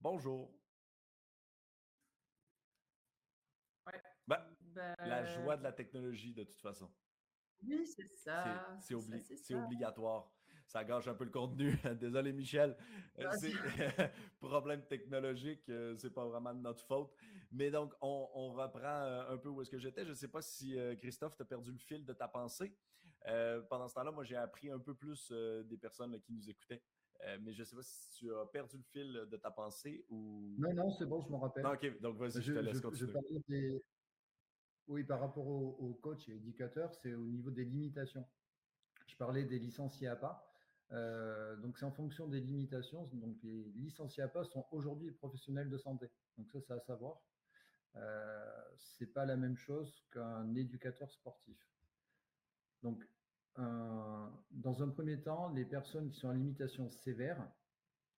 Bonjour. Ouais. Ben, ben... La joie de la technologie, de toute façon. Oui, c'est ça. C'est, c'est, obli- ça, c'est, ça. c'est obligatoire. Ça gâche un peu le contenu. Désolé, Michel. C'est problème technologique, c'est pas vraiment de notre faute. Mais donc, on, on reprend un peu où est-ce que j'étais. Je ne sais pas si, Christophe, tu as perdu le fil de ta pensée. Euh, pendant ce temps-là, moi, j'ai appris un peu plus euh, des personnes là, qui nous écoutaient. Euh, mais je ne sais pas si tu as perdu le fil de ta pensée ou… Non, non, c'est bon, je m'en rappelle. Non, OK, donc vas-y, je, je te laisse je, continuer. Je parlais des... Oui, par rapport aux au coachs et éducateurs, c'est au niveau des limitations. Je parlais des licenciés A P A. Euh, donc, c'est en fonction des limitations. Donc, les licenciés A P A sont aujourd'hui professionnels de santé. Donc, ça, c'est à savoir. Euh, c'est pas la même chose qu'un éducateur sportif. Donc, euh, dans un premier temps, les personnes qui sont en limitation sévère,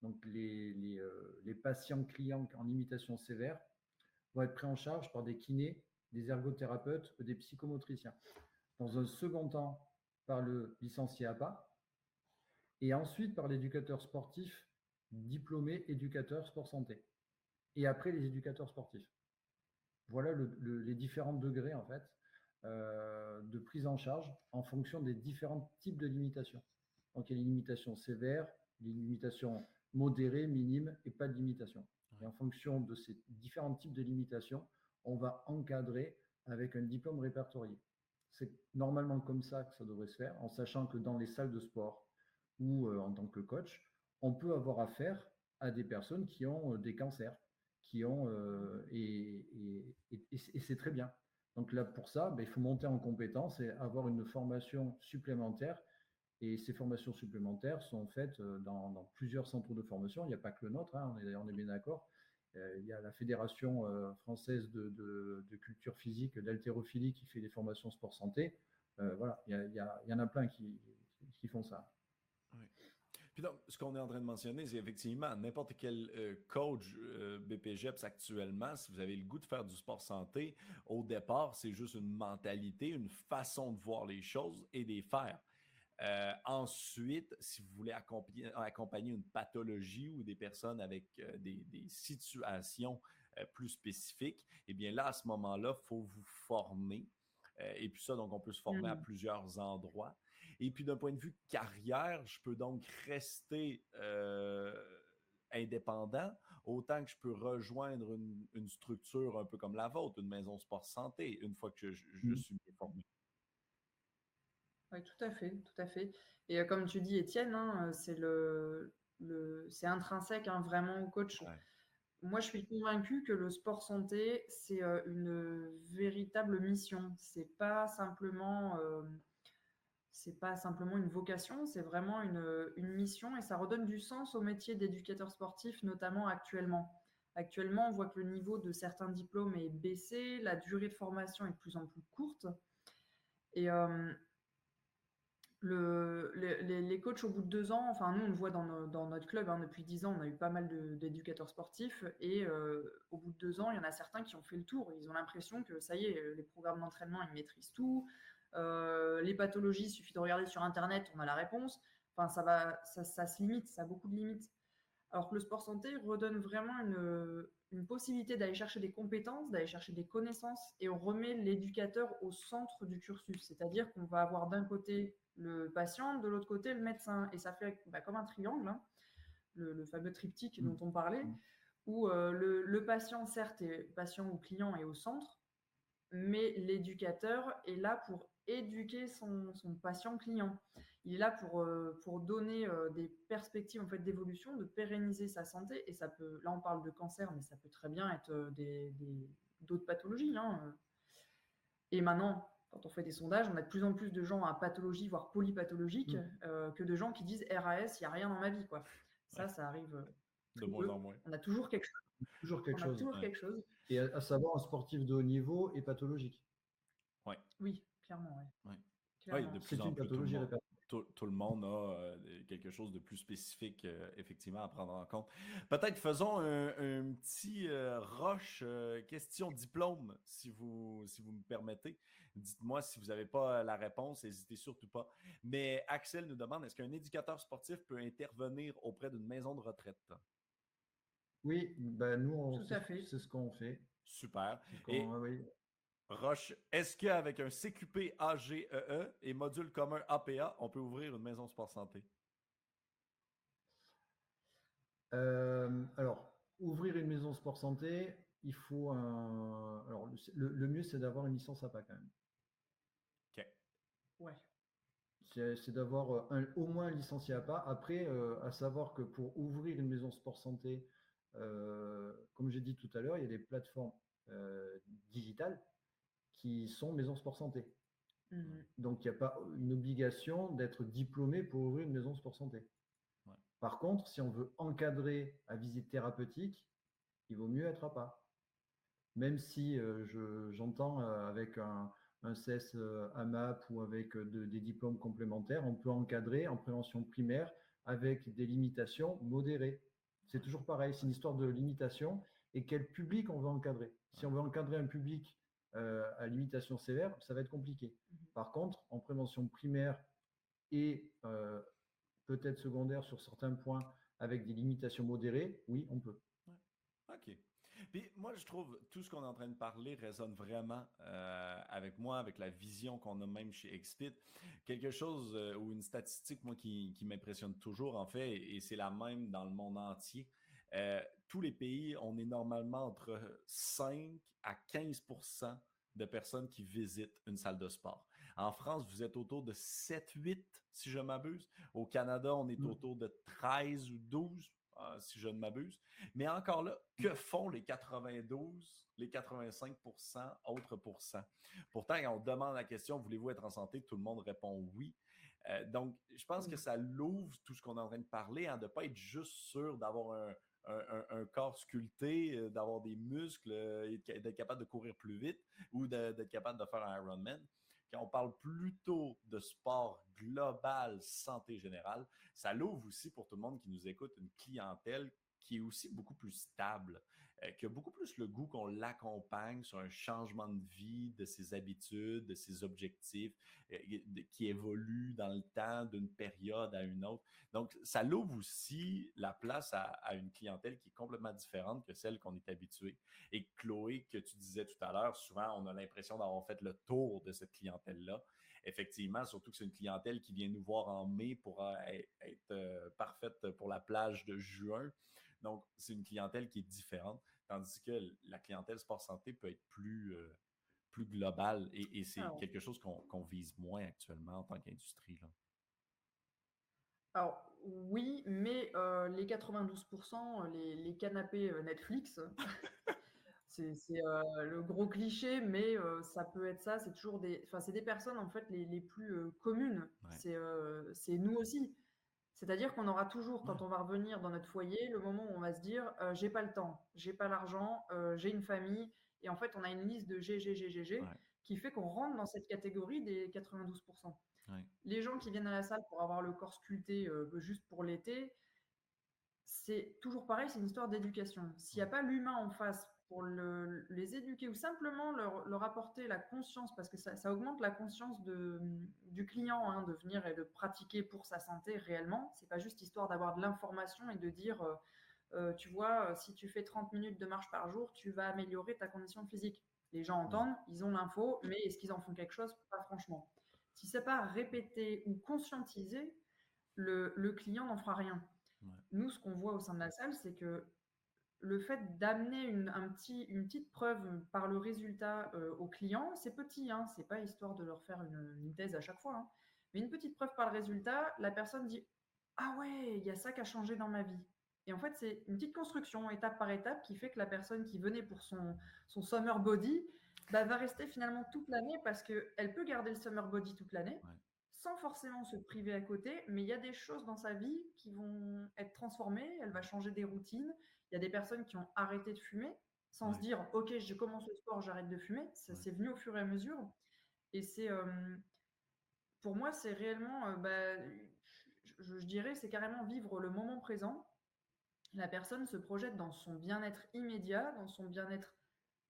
donc les, les, euh, les patients clients en limitation sévère, vont être pris en charge par des kinés, des ergothérapeutes ou des psychomotriciens. Dans un second temps, par le licencié A P A. Et ensuite par l'éducateur sportif diplômé éducateur sport santé. Et après les éducateurs sportifs. Voilà le, le, les différents degrés en fait euh, de prise en charge en fonction des différents types de limitations. Donc il y a les limitations sévères, les limitations modérées, minimes et pas de limitation. Et en fonction de ces différents types de limitations, on va encadrer avec un diplôme répertorié. C'est normalement comme ça que ça devrait se faire, en sachant que dans les salles de sport, ou euh, en tant que coach, on peut avoir affaire à des personnes qui ont euh, des cancers, qui ont euh, et, et, et, et c'est très bien. Donc là, pour ça, ben, il faut monter en compétence et avoir une formation supplémentaire. Et ces formations supplémentaires sont faites dans, dans plusieurs centres de formation. Il n'y a pas que le nôtre, hein, on est, on est bien d'accord. Euh, il y a la Fédération euh, française de, de, de culture physique, d'haltérophilie qui fait des formations sport santé. Euh, voilà, il y, a, il, y a, il y en a plein qui, qui font ça. Oui. Puis donc, ce qu'on est en train de mentionner, c'est effectivement n'importe quel euh, coach euh, B P J E P S actuellement, si vous avez le goût de faire du sport santé, au départ, c'est juste une mentalité, une façon de voir les choses et de les faire. Euh, ensuite, si vous voulez accompagner, accompagner une pathologie ou des personnes avec euh, des, des situations euh, plus spécifiques, eh bien là, à ce moment-là, il faut vous former. Euh, et puis ça, donc on peut se former mmh. à plusieurs endroits. Et puis d'un point de vue carrière, je peux donc rester euh, indépendant autant que je peux rejoindre une, une structure un peu comme la vôtre, une maison sport santé, une fois que je, je mmh. suis bien formé. Oui, tout à fait, tout à fait. Et euh, comme tu dis, Étienne, hein, c'est, le, le, c'est intrinsèque hein, vraiment au coach. Ouais. Moi, je suis convaincue que le sport santé, c'est euh, une véritable mission. C'est pas simplement, euh, c'est pas simplement une vocation, c'est vraiment une, une mission et ça redonne du sens au métier d'éducateur sportif, notamment actuellement. Actuellement, on voit que le niveau de certains diplômes est baissé, la durée de formation est de plus en plus courte. Et... Euh, Le, les, les coachs, au bout de deux ans, enfin nous, on le voit dans, nos, dans notre club, hein, depuis dix ans, on a eu pas mal de, d'éducateurs sportifs et euh, au bout de deux ans, il y en a certains qui ont fait le tour. Ils ont l'impression que ça y est, les programmes d'entraînement, ils maîtrisent tout. Euh, les pathologies, il suffit de regarder sur Internet, on a la réponse. Enfin, ça, va, ça, ça se limite, ça a beaucoup de limites. Alors que le sport santé redonne vraiment une, une possibilité d'aller chercher des compétences, d'aller chercher des connaissances et on remet l'éducateur au centre du cursus. C'est-à-dire qu'on va avoir d'un côté le patient, de l'autre côté, le médecin. Et ça fait bah, comme un triangle, hein, le, le fameux triptyque mmh. dont on parlait, où euh, le, le patient, certes, est, patient ou client est au centre, mais l'éducateur est là pour éduquer son, son patient-client. Il est là pour, euh, pour donner euh, des perspectives en fait, d'évolution, de pérenniser sa santé. Et ça peut, là, on parle de cancer, mais ça peut très bien être euh, des, des, d'autres pathologies. Hein. Et maintenant... Quand on fait des sondages, on a de plus en plus de gens à pathologie, voire polypathologique, mmh. euh, que de gens qui disent R A S, il n'y a rien dans ma vie. Quoi. Ça, ouais. ça arrive. Euh, de moins en moins. On a toujours quelque chose. Toujours quelque on chose. A toujours ouais. quelque chose. Et à, à savoir, un sportif de haut niveau est pathologique. Ouais. Oui, clairement. Ouais. Ouais. clairement. Ouais, de plus C'est en une plus pathologie répétée. Tout, tout le monde a euh, quelque chose de plus spécifique, euh, effectivement, à prendre en compte. Peut-être faisons un, un petit euh, rush euh, question diplôme, si vous, si vous me permettez. Dites-moi si vous n'avez pas la réponse, n'hésitez surtout pas. Mais Axel nous demande, est-ce qu'un éducateur sportif peut intervenir auprès d'une maison de retraite? Oui, ben nous, on, c'est, c'est ce qu'on fait. Super. Et... Oui. Roche, est-ce qu'avec un C Q P A G E E et module commun A P A, on peut ouvrir une maison sport santé? Euh, alors, ouvrir une maison sport santé, il faut un. Alors, le, le mieux, c'est d'avoir une licence A P A quand même. OK. Ouais. C'est, c'est d'avoir un, au moins un licencié A P A. Après, euh, à savoir que pour ouvrir une maison sport santé, euh, comme j'ai dit tout à l'heure, il y a des plateformes euh, digitales qui sont maisons sport santé. Mmh. Donc, il n'y a pas une obligation d'être diplômé pour ouvrir une maison sport santé. Ouais. Par contre, si on veut encadrer à visite thérapeutique, il vaut mieux être A P A. Même si euh, je, j'entends euh, avec un, un C E S euh, A M A P ou avec de, des diplômes complémentaires, on peut encadrer en prévention primaire avec des limitations modérées. C'est toujours pareil, c'est une histoire de limitation et quel public on veut encadrer. Ouais. Si on veut encadrer un public Euh, à limitation sévère, ça va être compliqué. Par contre, en prévention primaire et euh, peut-être secondaire sur certains points avec des limitations modérées, oui, on peut. Ouais. OK. Puis moi, je trouve tout ce qu'on est en train de parler résonne vraiment euh, avec moi, avec la vision qu'on a même chez XFit. Quelque chose euh, ou une statistique, moi, qui, qui m'impressionne toujours, en fait, et c'est la même dans le monde entier. Euh, tous les pays, on est normalement entre cinq à quinze pour cent de personnes qui visitent une salle de sport. En France, vous êtes autour de sept à huit, si je m'abuse. Au Canada, on est mmh. autour de treize ou douze, euh, si je ne m'abuse. Mais encore là, que font les quatre-vingt-douze, les quatre-vingt-cinq pour cent, autres pourcents? Pourtant, quand on demande la question « Voulez-vous être en santé ?» Tout le monde répond « Oui ». Euh, donc, je pense mmh. que ça l'ouvre tout ce qu'on est en train de parler, hein, de ne pas être juste sûr d'avoir un Un, un, un corps sculpté, euh, d'avoir des muscles, euh, et d'être capable de courir plus vite ou de, d'être capable de faire un Ironman. Quand on parle plutôt de sport global, santé générale, ça l'ouvre aussi pour tout le monde qui nous écoute une clientèle qui est aussi beaucoup plus stable, euh, qui a beaucoup plus le goût qu'on l'accompagne sur un changement de vie, de ses habitudes, de ses objectifs, euh, qui évolue dans le temps d'une période à une autre. Donc, ça l'ouvre aussi la place à, à une clientèle qui est complètement différente que celle qu'on est habitué. Et Chloé, que tu disais tout à l'heure, souvent, on a l'impression d'avoir fait le tour de cette clientèle-là. Effectivement, surtout que c'est une clientèle qui vient nous voir en mai pour euh, être euh, parfaite pour la plage de juin. Donc, c'est une clientèle qui est différente, tandis que la clientèle sport-santé peut être plus, euh, plus globale et, et c'est ah oui. quelque chose qu'on, qu'on vise moins actuellement en tant qu'industrie, là. Alors, oui, mais euh, les quatre-vingt-douze pour cent, les, les canapés Netflix, c'est, c'est euh, le gros cliché, mais euh, ça peut être ça. C'est toujours des, enfin, c'est des personnes, en fait, les, les plus euh, communes. Ouais. C'est, euh, c'est nous aussi. C'est-à-dire qu'on aura toujours, quand on va revenir dans notre foyer, le moment où on va se dire euh, « j'ai pas le temps, j'ai pas l'argent, euh, j'ai une famille ». Et en fait, on a une liste de G, G, G, G, G, ouais. qui fait qu'on rentre dans cette catégorie des quatre-vingt-douze pour cent. Ouais. Les gens qui viennent à la salle pour avoir le corps sculpté euh, juste pour l'été, c'est toujours pareil, c'est une histoire d'éducation. S'il n'y a pas l'humain en face pour le, les éduquer ou simplement leur, leur apporter la conscience, parce que ça, ça augmente la conscience de, du client, hein, de venir et de pratiquer pour sa santé réellement. C'est pas juste histoire d'avoir de l'information et de dire, euh, euh, tu vois, si tu fais trente minutes de marche par jour, tu vas améliorer ta condition physique. Les gens entendent, ils ont l'info, mais est-ce qu'ils en font quelque chose? Pas franchement. Si c'est pas répété ou conscientisé, le, le client n'en fera rien. Ouais. Nous, ce qu'on voit au sein de la salle, c'est que le fait d'amener une, un petit, une petite preuve par le résultat euh, au client, c'est petit, hein, c'est pas histoire de leur faire une, une thèse à chaque fois, hein, mais une petite preuve par le résultat, la personne dit « Ah ouais, il y a ça qui a changé dans ma vie ». Et en fait, c'est une petite construction étape par étape qui fait que la personne qui venait pour son, son summer body bah, va rester finalement toute l'année parce qu'elle peut garder le summer body toute l'année. Ouais. Sans forcément se priver à côté, mais il y a des choses dans sa vie qui vont être transformées, elle va changer des routines, il y a des personnes qui ont arrêté de fumer, sans ouais. se dire « ok, je commence le sport, j'arrête de fumer », ça ouais. c'est venu au fur et à mesure, et c'est, euh, pour moi, c'est réellement, euh, bah, je, je dirais, c'est carrément vivre le moment présent, la personne se projette dans son bien-être immédiat, dans son bien-être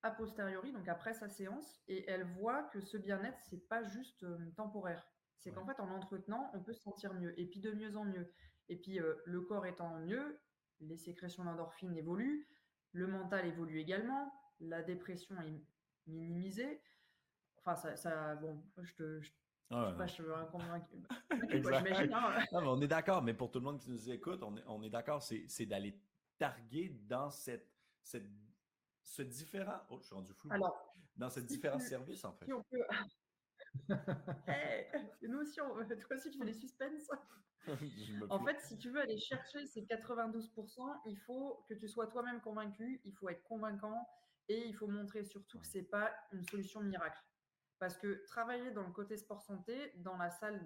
a posteriori, donc après sa séance, et elle voit que ce bien-être, c'est pas juste euh, temporaire. C'est ouais. qu'en fait, en l'entretenant, on peut se sentir mieux, et puis de mieux en mieux. Et puis, euh, le corps étant mieux, les sécrétions d'endorphines évoluent, le mental évolue également, la dépression est minimisée. Enfin, ça, ça bon, je te... Je, ah, je sais pas, je veux convaincre. J'imagine, hein. Non, mais on est d'accord, mais pour tout le monde qui nous écoute, on est, on est d'accord, c'est, c'est d'aller targuer dans cette... cette ce différent... Oh, je suis rendu flou. Alors, dans ce si différent tu, service, en fait. Si on peut... Hey, nous aussi, on, toi aussi tu fais les suspens. En fait, si tu veux aller chercher ces quatre-vingt-douze pour cent, il faut que tu sois toi-même convaincu, il faut être convaincant et il faut montrer surtout que c'est pas une solution miracle. Parce que travailler dans le côté sport santé, dans la salle,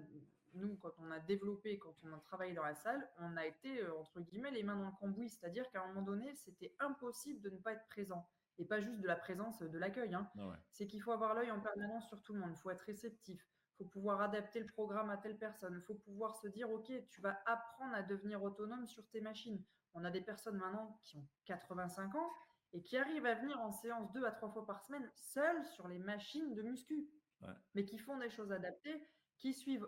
nous quand on a développé, quand on a travaillé dans la salle, on a été entre guillemets les mains dans le cambouis, c'est-à-dire qu'à un moment donné, c'était impossible de ne pas être présent. Et pas juste de la présence de l'accueil. Hein. Ah ouais. C'est qu'il faut avoir l'œil en permanence sur tout le monde. Il faut être réceptif. Il faut pouvoir adapter le programme à telle personne. Il faut pouvoir se dire, OK, tu vas apprendre à devenir autonome sur tes machines. On a des personnes maintenant qui ont quatre-vingt-cinq ans et qui arrivent à venir en séance deux à trois fois par semaine, seules sur les machines de muscu. Ouais. Mais qui font des choses adaptées, qui suivent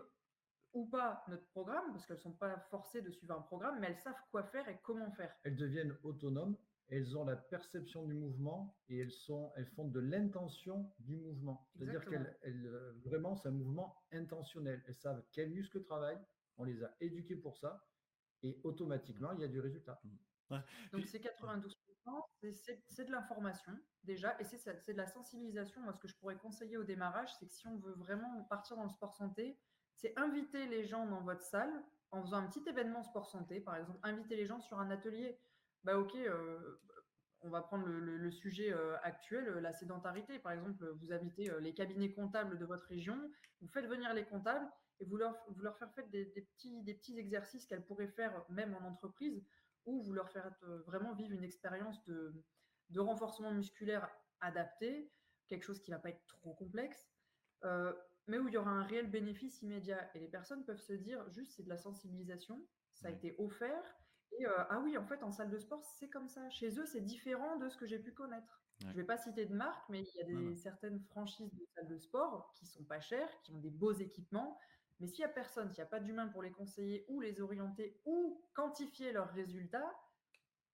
ou pas notre programme, parce qu'elles ne sont pas forcées de suivre un programme, mais elles savent quoi faire et comment faire. Elles deviennent autonomes. Elles ont la perception du mouvement et elles, sont, elles font de l'intention du mouvement. Exactement. C'est-à-dire qu'elles, vraiment, c'est un mouvement intentionnel. Elles savent quel muscle travaille, on les a éduqués pour ça et automatiquement, il y a du résultat. Ouais. Donc, ces quatre-vingt-douze pour cent, c'est, c'est, c'est de l'information déjà et c'est, c'est de la sensibilisation. Moi, ce que je pourrais conseiller au démarrage, c'est que si on veut vraiment partir dans le sport santé, c'est inviter les gens dans votre salle en faisant un petit événement sport santé, par exemple, inviter les gens sur un atelier. Bah ok, euh, on va prendre le, le, le sujet euh, actuel, la sédentarité. Par exemple, vous invitez euh, les cabinets comptables de votre région, vous faites venir les comptables et vous leur, vous leur faites faire des, des, petits, des petits exercices qu'elles pourraient faire même en entreprise ou vous leur faites euh, vraiment vivre une expérience de, de renforcement musculaire adapté, quelque chose qui ne va pas être trop complexe, euh, mais où il y aura un réel bénéfice immédiat. Et les personnes peuvent se dire juste c'est de la sensibilisation, ça a été offert. Et euh, ah oui, en fait, en salle de sport, c'est comme ça. Chez eux, c'est différent de ce que j'ai pu connaître. Ouais. Je ne vais pas citer de marque, mais il y a des, voilà. certaines franchises de salles de sport qui sont pas chères, qui ont des beaux équipements. Mais s'il n'y a personne, s'il n'y a pas d'humain pour les conseiller ou les orienter ou quantifier leurs résultats,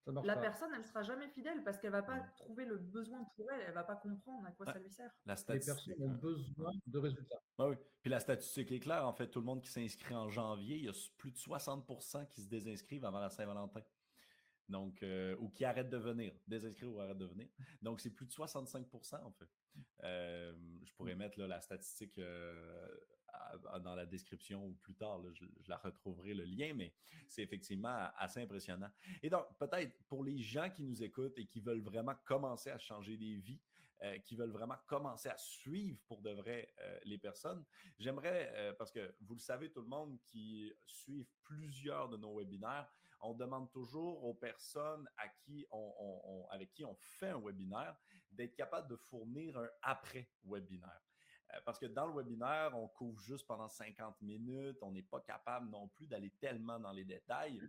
la pas. personne, elle ne sera jamais fidèle parce qu'elle ne va pas ouais. trouver le besoin pour elle. Elle ne va pas comprendre à quoi ouais. ça lui sert. La les personnes ont besoin de résultats. Ah oui. Puis la statistique est claire. En fait, tout le monde qui s'inscrit en janvier, il y a plus de soixante pour cent qui se désinscrivent avant la Saint-Valentin. Donc, euh, ou qui arrêtent de venir. Désinscrits ou arrêtent de venir. Donc, c'est plus de soixante-cinq pour cent en fait. Euh, je pourrais mettre là, la statistique... Euh, dans la description ou plus tard, là, je, je la retrouverai le lien, mais c'est effectivement assez impressionnant. Et donc, peut-être pour les gens qui nous écoutent et qui veulent vraiment commencer à changer des vies, euh, qui veulent vraiment commencer à suivre pour de vrai euh, les personnes, j'aimerais, euh, parce que vous le savez tout le monde qui suivent plusieurs de nos webinaires, on demande toujours aux personnes à qui on, on, on, avec qui on fait un webinaire d'être capable de fournir un après-webinaire. Parce que dans le webinaire, on couvre juste pendant cinquante minutes, on n'est pas capable non plus d'aller tellement dans les détails.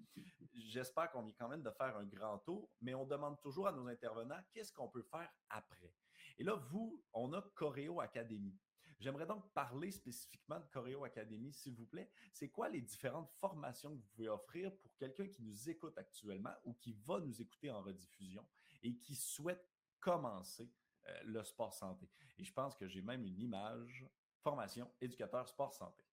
J'espère qu'on vient quand même de faire un grand tour, mais on demande toujours à nos intervenants qu'est-ce qu'on peut faire après. Et là, vous, on a Coréo Academy. J'aimerais donc parler spécifiquement de Coréo Academy, s'il vous plaît. C'est quoi les différentes formations que vous pouvez offrir pour quelqu'un qui nous écoute actuellement ou qui va nous écouter en rediffusion et qui souhaite commencer le sport santé. Et je pense que j'ai même une image, formation, éducateur, sport santé.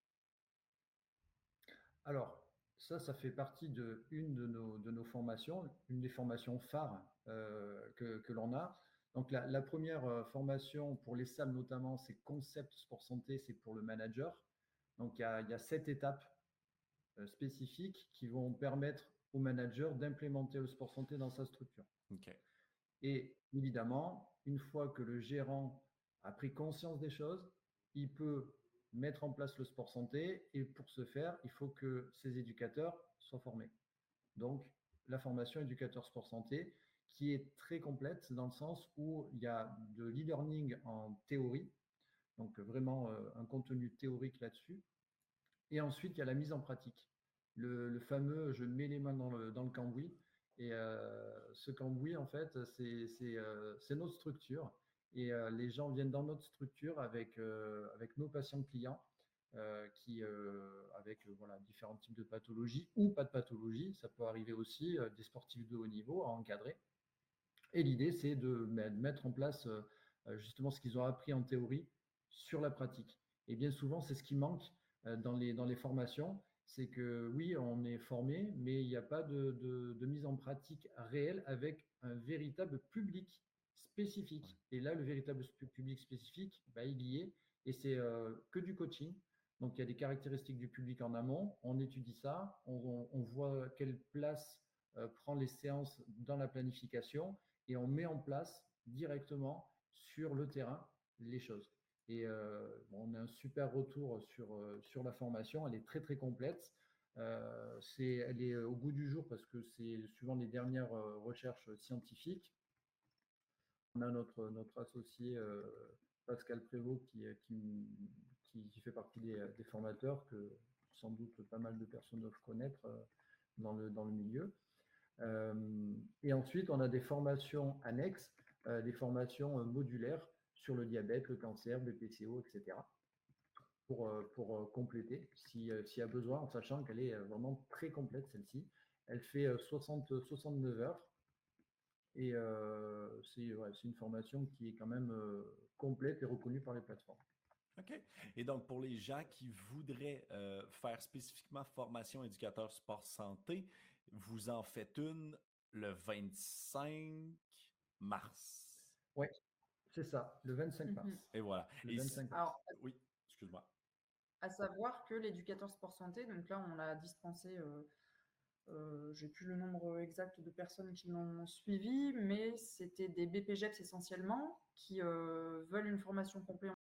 Alors, ça, ça fait partie de une de nos, de nos formations, une des formations phares euh, que, que l'on a. Donc, la, la première formation pour les salles notamment, c'est concept sport santé, c'est pour le manager. Donc, il y a, il y a sept étapes euh, spécifiques qui vont permettre au manager d'implémenter le sport santé dans sa structure. Okay. Et évidemment, une fois que le gérant a pris conscience des choses, il peut mettre en place le sport santé et pour ce faire, il faut que ses éducateurs soient formés. Donc, la formation éducateur sport santé qui est très complète dans le sens où il y a de l'e-learning en théorie, donc vraiment un contenu théorique là-dessus. Et ensuite, il y a la mise en pratique. Le, le fameux « je mets les mains dans le, dans le cambouis ». Et euh, ce cambouis, en fait, c'est, c'est, euh, c'est notre structure. Et euh, les gens viennent dans notre structure avec, euh, avec nos patients clients, euh, qui, euh, avec euh, voilà, différents types de pathologies ou pas de pathologies. Ça peut arriver aussi euh, des sportifs de haut niveau à encadrer. Et l'idée, c'est de mettre en place euh, justement ce qu'ils ont appris en théorie sur la pratique. Et bien souvent, c'est ce qui manque euh, dans les, dans les formations. C'est que oui, on est formé, mais il n'y a pas de, de, de mise en pratique réelle avec un véritable public spécifique. Et là, le véritable public spécifique, bah, il y est, et c'est euh, que du coaching. Donc, il y a des caractéristiques du public en amont, on étudie ça, on, on, on voit quelle place euh, prend les séances dans la planification, et on met en place directement sur le terrain les choses. Et euh, on a un super retour sur, sur la formation, elle est très très complète, euh, c'est, elle est au goût du jour parce que c'est suivant les dernières recherches scientifiques. On a notre, notre associé euh, Pascal Prévost qui, qui, qui, qui fait partie des, des formateurs que sans doute pas mal de personnes doivent connaître dans le, dans le milieu. Euh, et ensuite on a des formations annexes, euh, des formations modulaires sur le diabète, le cancer, le P C O, et cetera pour, pour compléter si, s'il y a besoin, en sachant qu'elle est vraiment très complète celle-ci. Elle fait soixante, soixante-neuf heures et euh, c'est, ouais, c'est une formation qui est quand même euh, complète et reconnue par les plateformes. OK. Et donc, pour les gens qui voudraient euh, faire spécifiquement formation éducateur sport santé, vous en faites une le vingt-cinq mars. Oui. C'est ça, le vingt-cinq mars. Et voilà. Et vingt-cinq mars. Alors, oui, excuse-moi. À savoir que l'éducateur sport santé, donc là, on l'a dispensé, euh, euh, je n'ai plus le nombre exact de personnes qui l'ont suivi, mais c'était des B P J E P S essentiellement qui euh, veulent une formation complète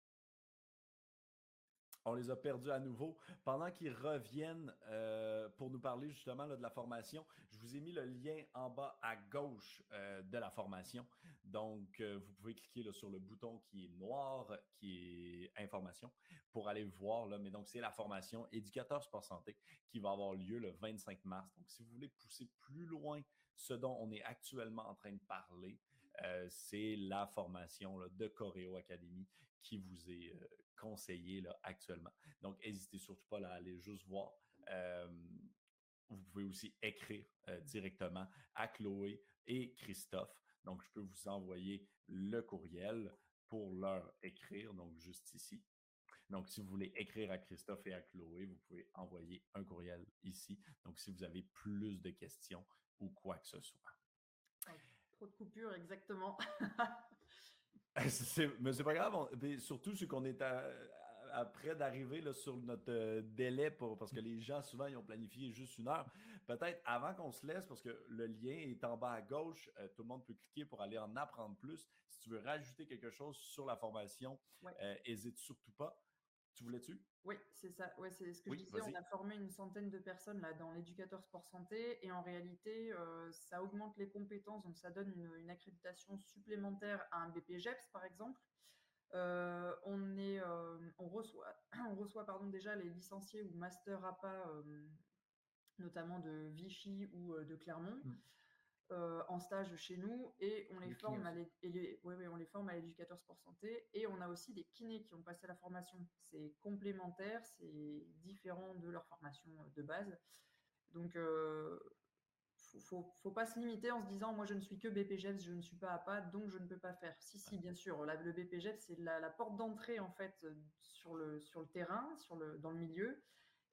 On les a perdus à nouveau. Pendant qu'ils reviennent euh, pour nous parler justement là, de la formation, je vous ai mis le lien en bas à gauche euh, de la formation. Donc, euh, vous pouvez cliquer là, sur le bouton qui est noir, qui est information, pour aller voir. Là. Mais donc, c'est la formation éducateur sport santé qui va avoir lieu le vingt-cinq mars. Donc, si vous voulez pousser plus loin ce dont on est actuellement en train de parler, euh, c'est la formation là, de Coréo Academy qui vous est euh, conseillée là, actuellement. Donc, n'hésitez surtout pas là, à aller juste voir. Euh, vous pouvez aussi écrire euh, directement à Chloé et Christophe. Donc, je peux vous envoyer le courriel pour leur écrire, donc juste ici. Donc, si vous voulez écrire à Christophe et à Chloé, vous pouvez envoyer un courriel ici. Donc, si vous avez plus de questions ou quoi que ce soit. Okay. Trop de coupures, exactement. c'est, mais c'est pas grave. On, surtout, c'est qu'on est à, à, près d'arriver là, sur notre euh, délai, pour, parce que les gens, souvent, ils ont planifié juste une heure. Peut-être avant qu'on se laisse, parce que le lien est en bas à gauche, euh, tout le monde peut cliquer pour aller en apprendre plus. Si tu veux rajouter quelque chose sur la formation, ouais. euh, hésite surtout pas. Tu voulais-tu? Oui, c'est ça. Ouais, c'est ce que oui, je disais. Vas-y. On a formé une centaine de personnes là, dans l'éducateur sport santé et en réalité, euh, ça augmente les compétences. Donc, ça donne une, une accréditation supplémentaire à un B P J E P S, par exemple. Euh, on, est, euh, on reçoit, on reçoit pardon, déjà les licenciés ou master A P A, euh, notamment de Vichy ou euh, de Clermont. Mmh. Euh, en stage chez nous et on les, les forme à l'é- et les, ouais, ouais, on les forme à l'éducateur sport santé et on a aussi des kinés qui ont passé la formation. C'est complémentaire, c'est différent de leur formation de base. Donc, euh, faut, faut, faut pas se limiter en se disant « moi, je ne suis que B P J E P S, je ne suis pas A P A, donc je ne peux pas faire ». Si, si, bien sûr, la, le B P J E P S, c'est la, la porte d'entrée en fait sur le, sur le terrain, sur le, dans le milieu.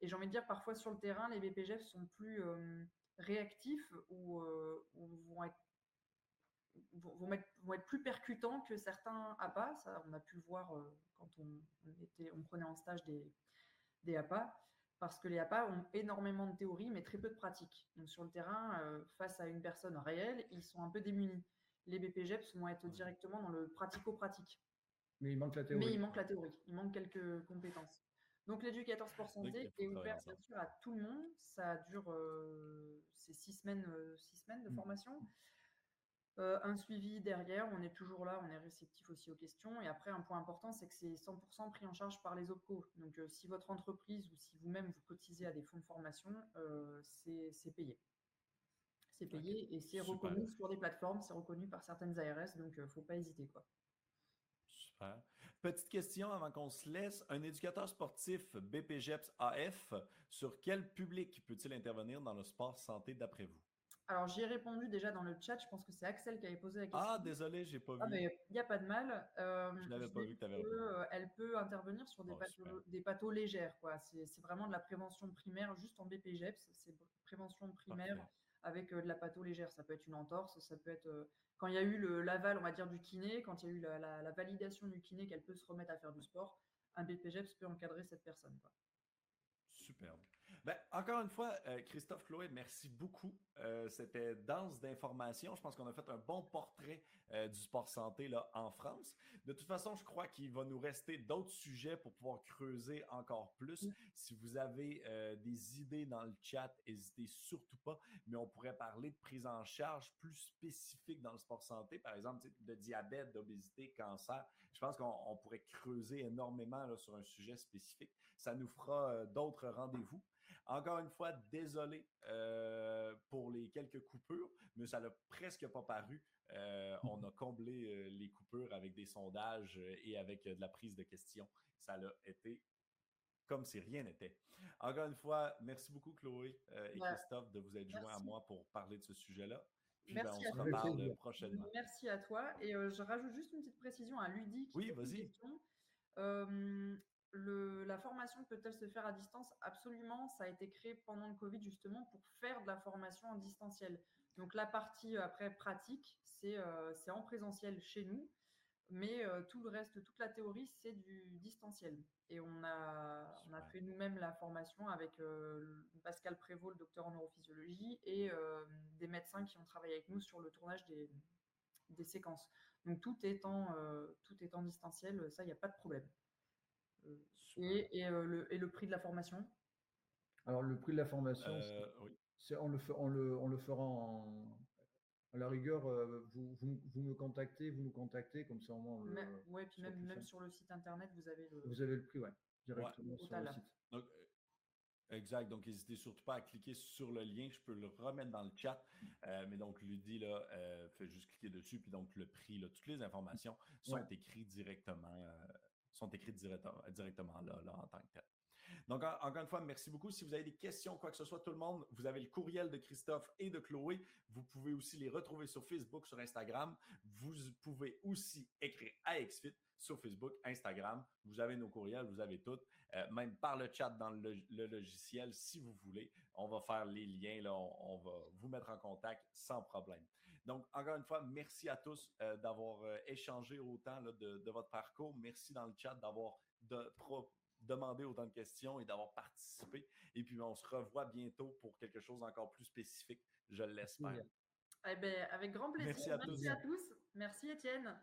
Et j'ai envie de dire, parfois sur le terrain, les B P J E P S sont plus… Euh, réactifs ou euh, vont, être, vont, être, vont être plus percutants que certains A P A. Ça, on a pu le voir euh, quand on, on, était, on prenait en stage des, des A P A, parce que les A P A ont énormément de théorie, mais très peu de pratique. Donc, sur le terrain, euh, face à une personne réelle, ils sont un peu démunis. Les B P J E P S vont être directement dans le pratico-pratique. Mais il manque la théorie. Mais il manque la théorie. Il manque quelques compétences. Donc, l'éducateur sport santé est ouvert bien sûr à tout le monde. Ça dure euh, c'est six semaines, euh, six semaines de formation. Euh, un suivi derrière, on est toujours là, on est réceptif aussi aux questions. Et après, un point important, c'est que c'est cent pour cent pris en charge par les O P C O. Donc, euh, si votre entreprise ou si vous-même vous cotisez à des fonds de formation, euh, c'est, c'est payé. C'est payé okay. Et c'est super reconnu sur des plateformes, c'est reconnu par certaines A R S. Donc, il euh, ne faut pas hésiter, quoi. Super. Petite question avant qu'on se laisse. Un éducateur sportif B P J E P S A F, sur quel public peut-il intervenir dans le sport santé d'après vous? Alors, j'y ai répondu déjà dans le chat. Je pense que c'est Axel qui avait posé la question. Ah, désolé, j'ai pas vu. Ah, mais il n'y a pas de mal. Euh, je l'avais je pas vu que tu avais euh, Elle peut intervenir sur des, oh, pathos, des pathos légères, quoi. C'est, c'est vraiment de la prévention primaire, juste en B P J E P S. C'est prévention primaire. Parfait. Avec de la patho légère. Ça peut être une entorse, ça peut être euh, quand il y a eu le, l'aval, on va dire, du kiné, quand il y a eu la, la, la validation du kiné qu'elle peut se remettre à faire du sport, un B P J E P S peut encadrer cette personne, quoi. Superbe. Ben, encore une fois, euh, Christophe, Chloé, merci beaucoup. Euh, c'était dense d'informations. Je pense qu'on a fait un bon portrait euh, du sport santé là, en France. De toute façon, je crois qu'il va nous rester d'autres sujets pour pouvoir creuser encore plus. Mmh. Si vous avez euh, des idées dans le chat, n'hésitez surtout pas. Mais on pourrait parler de prise en charge plus spécifique dans le sport santé, par exemple de diabète, d'obésité, cancer. Je pense qu'on on pourrait creuser énormément là, sur un sujet spécifique. Ça nous fera euh, d'autres rendez-vous. Encore une fois, désolé euh, pour les quelques coupures, mais ça n'a presque pas paru. Euh, on a comblé euh, les coupures avec des sondages et avec euh, de la prise de questions. Ça a été comme si rien n'était. Encore une fois, merci beaucoup Chloé euh, et ouais. Christophe de vous être joints à moi pour parler de ce sujet-là. Puis, merci ben, on se reparle prochainement. Merci à toi. Et euh, je rajoute juste une petite précision à Ludie. Oui, vas-y. Le, la formation peut-elle se faire à distance? Absolument, ça a été créé pendant le Covid justement pour faire de la formation en distanciel. Donc la partie après pratique, c'est, euh, c'est en présentiel chez nous, mais euh, tout le reste, toute la théorie, c'est du distanciel. Et on a, on a fait nous-mêmes la formation avec euh, Pascal Prévost, le docteur en neurophysiologie, et euh, des médecins qui ont travaillé avec nous sur le tournage des, des séquences. Donc tout est en, euh, tout est en distanciel, ça, il n'y a pas de problème. Et, et, euh, le, et le prix de la formation? Alors, le prix de la formation, euh, oui. c'est, on, le, on, le, on le fera en… À la rigueur, vous, vous, vous me contactez, vous nous contactez, comme ça au moins… Oui, puis même, même sur le site internet, vous avez le… Vous avez le prix, oui, directement ouais, sur le site. Donc, exact. Donc, n'hésitez surtout pas à cliquer sur le lien. Je peux le remettre dans le chat. Euh, mais donc, Ludie, là, euh, fait juste cliquer dessus. Puis donc, le prix, là, toutes les informations sont ouais. écrites directement, euh, sont écrites directement, directement là, là, en tant que tel. Donc, en, encore une fois, merci beaucoup. Si vous avez des questions, quoi que ce soit, tout le monde, vous avez le courriel de Christophe et de Chloé. Vous pouvez aussi les retrouver sur Facebook, sur Instagram. Vous pouvez aussi écrire à X Fit sur Facebook, Instagram. Vous avez nos courriels, vous avez tout. Euh, même par le chat dans le, le logiciel, si vous voulez. On va faire les liens, là, on, on va vous mettre en contact sans problème. Donc, encore une fois, merci à tous euh, d'avoir euh, échangé autant là, de, de votre parcours. Merci dans le chat d'avoir de, pro, demandé autant de questions et d'avoir participé. Et puis, on se revoit bientôt pour quelque chose d'encore plus spécifique, je l'espère. Eh bien, avec grand plaisir. Merci à, merci à tous. Merci, Étienne.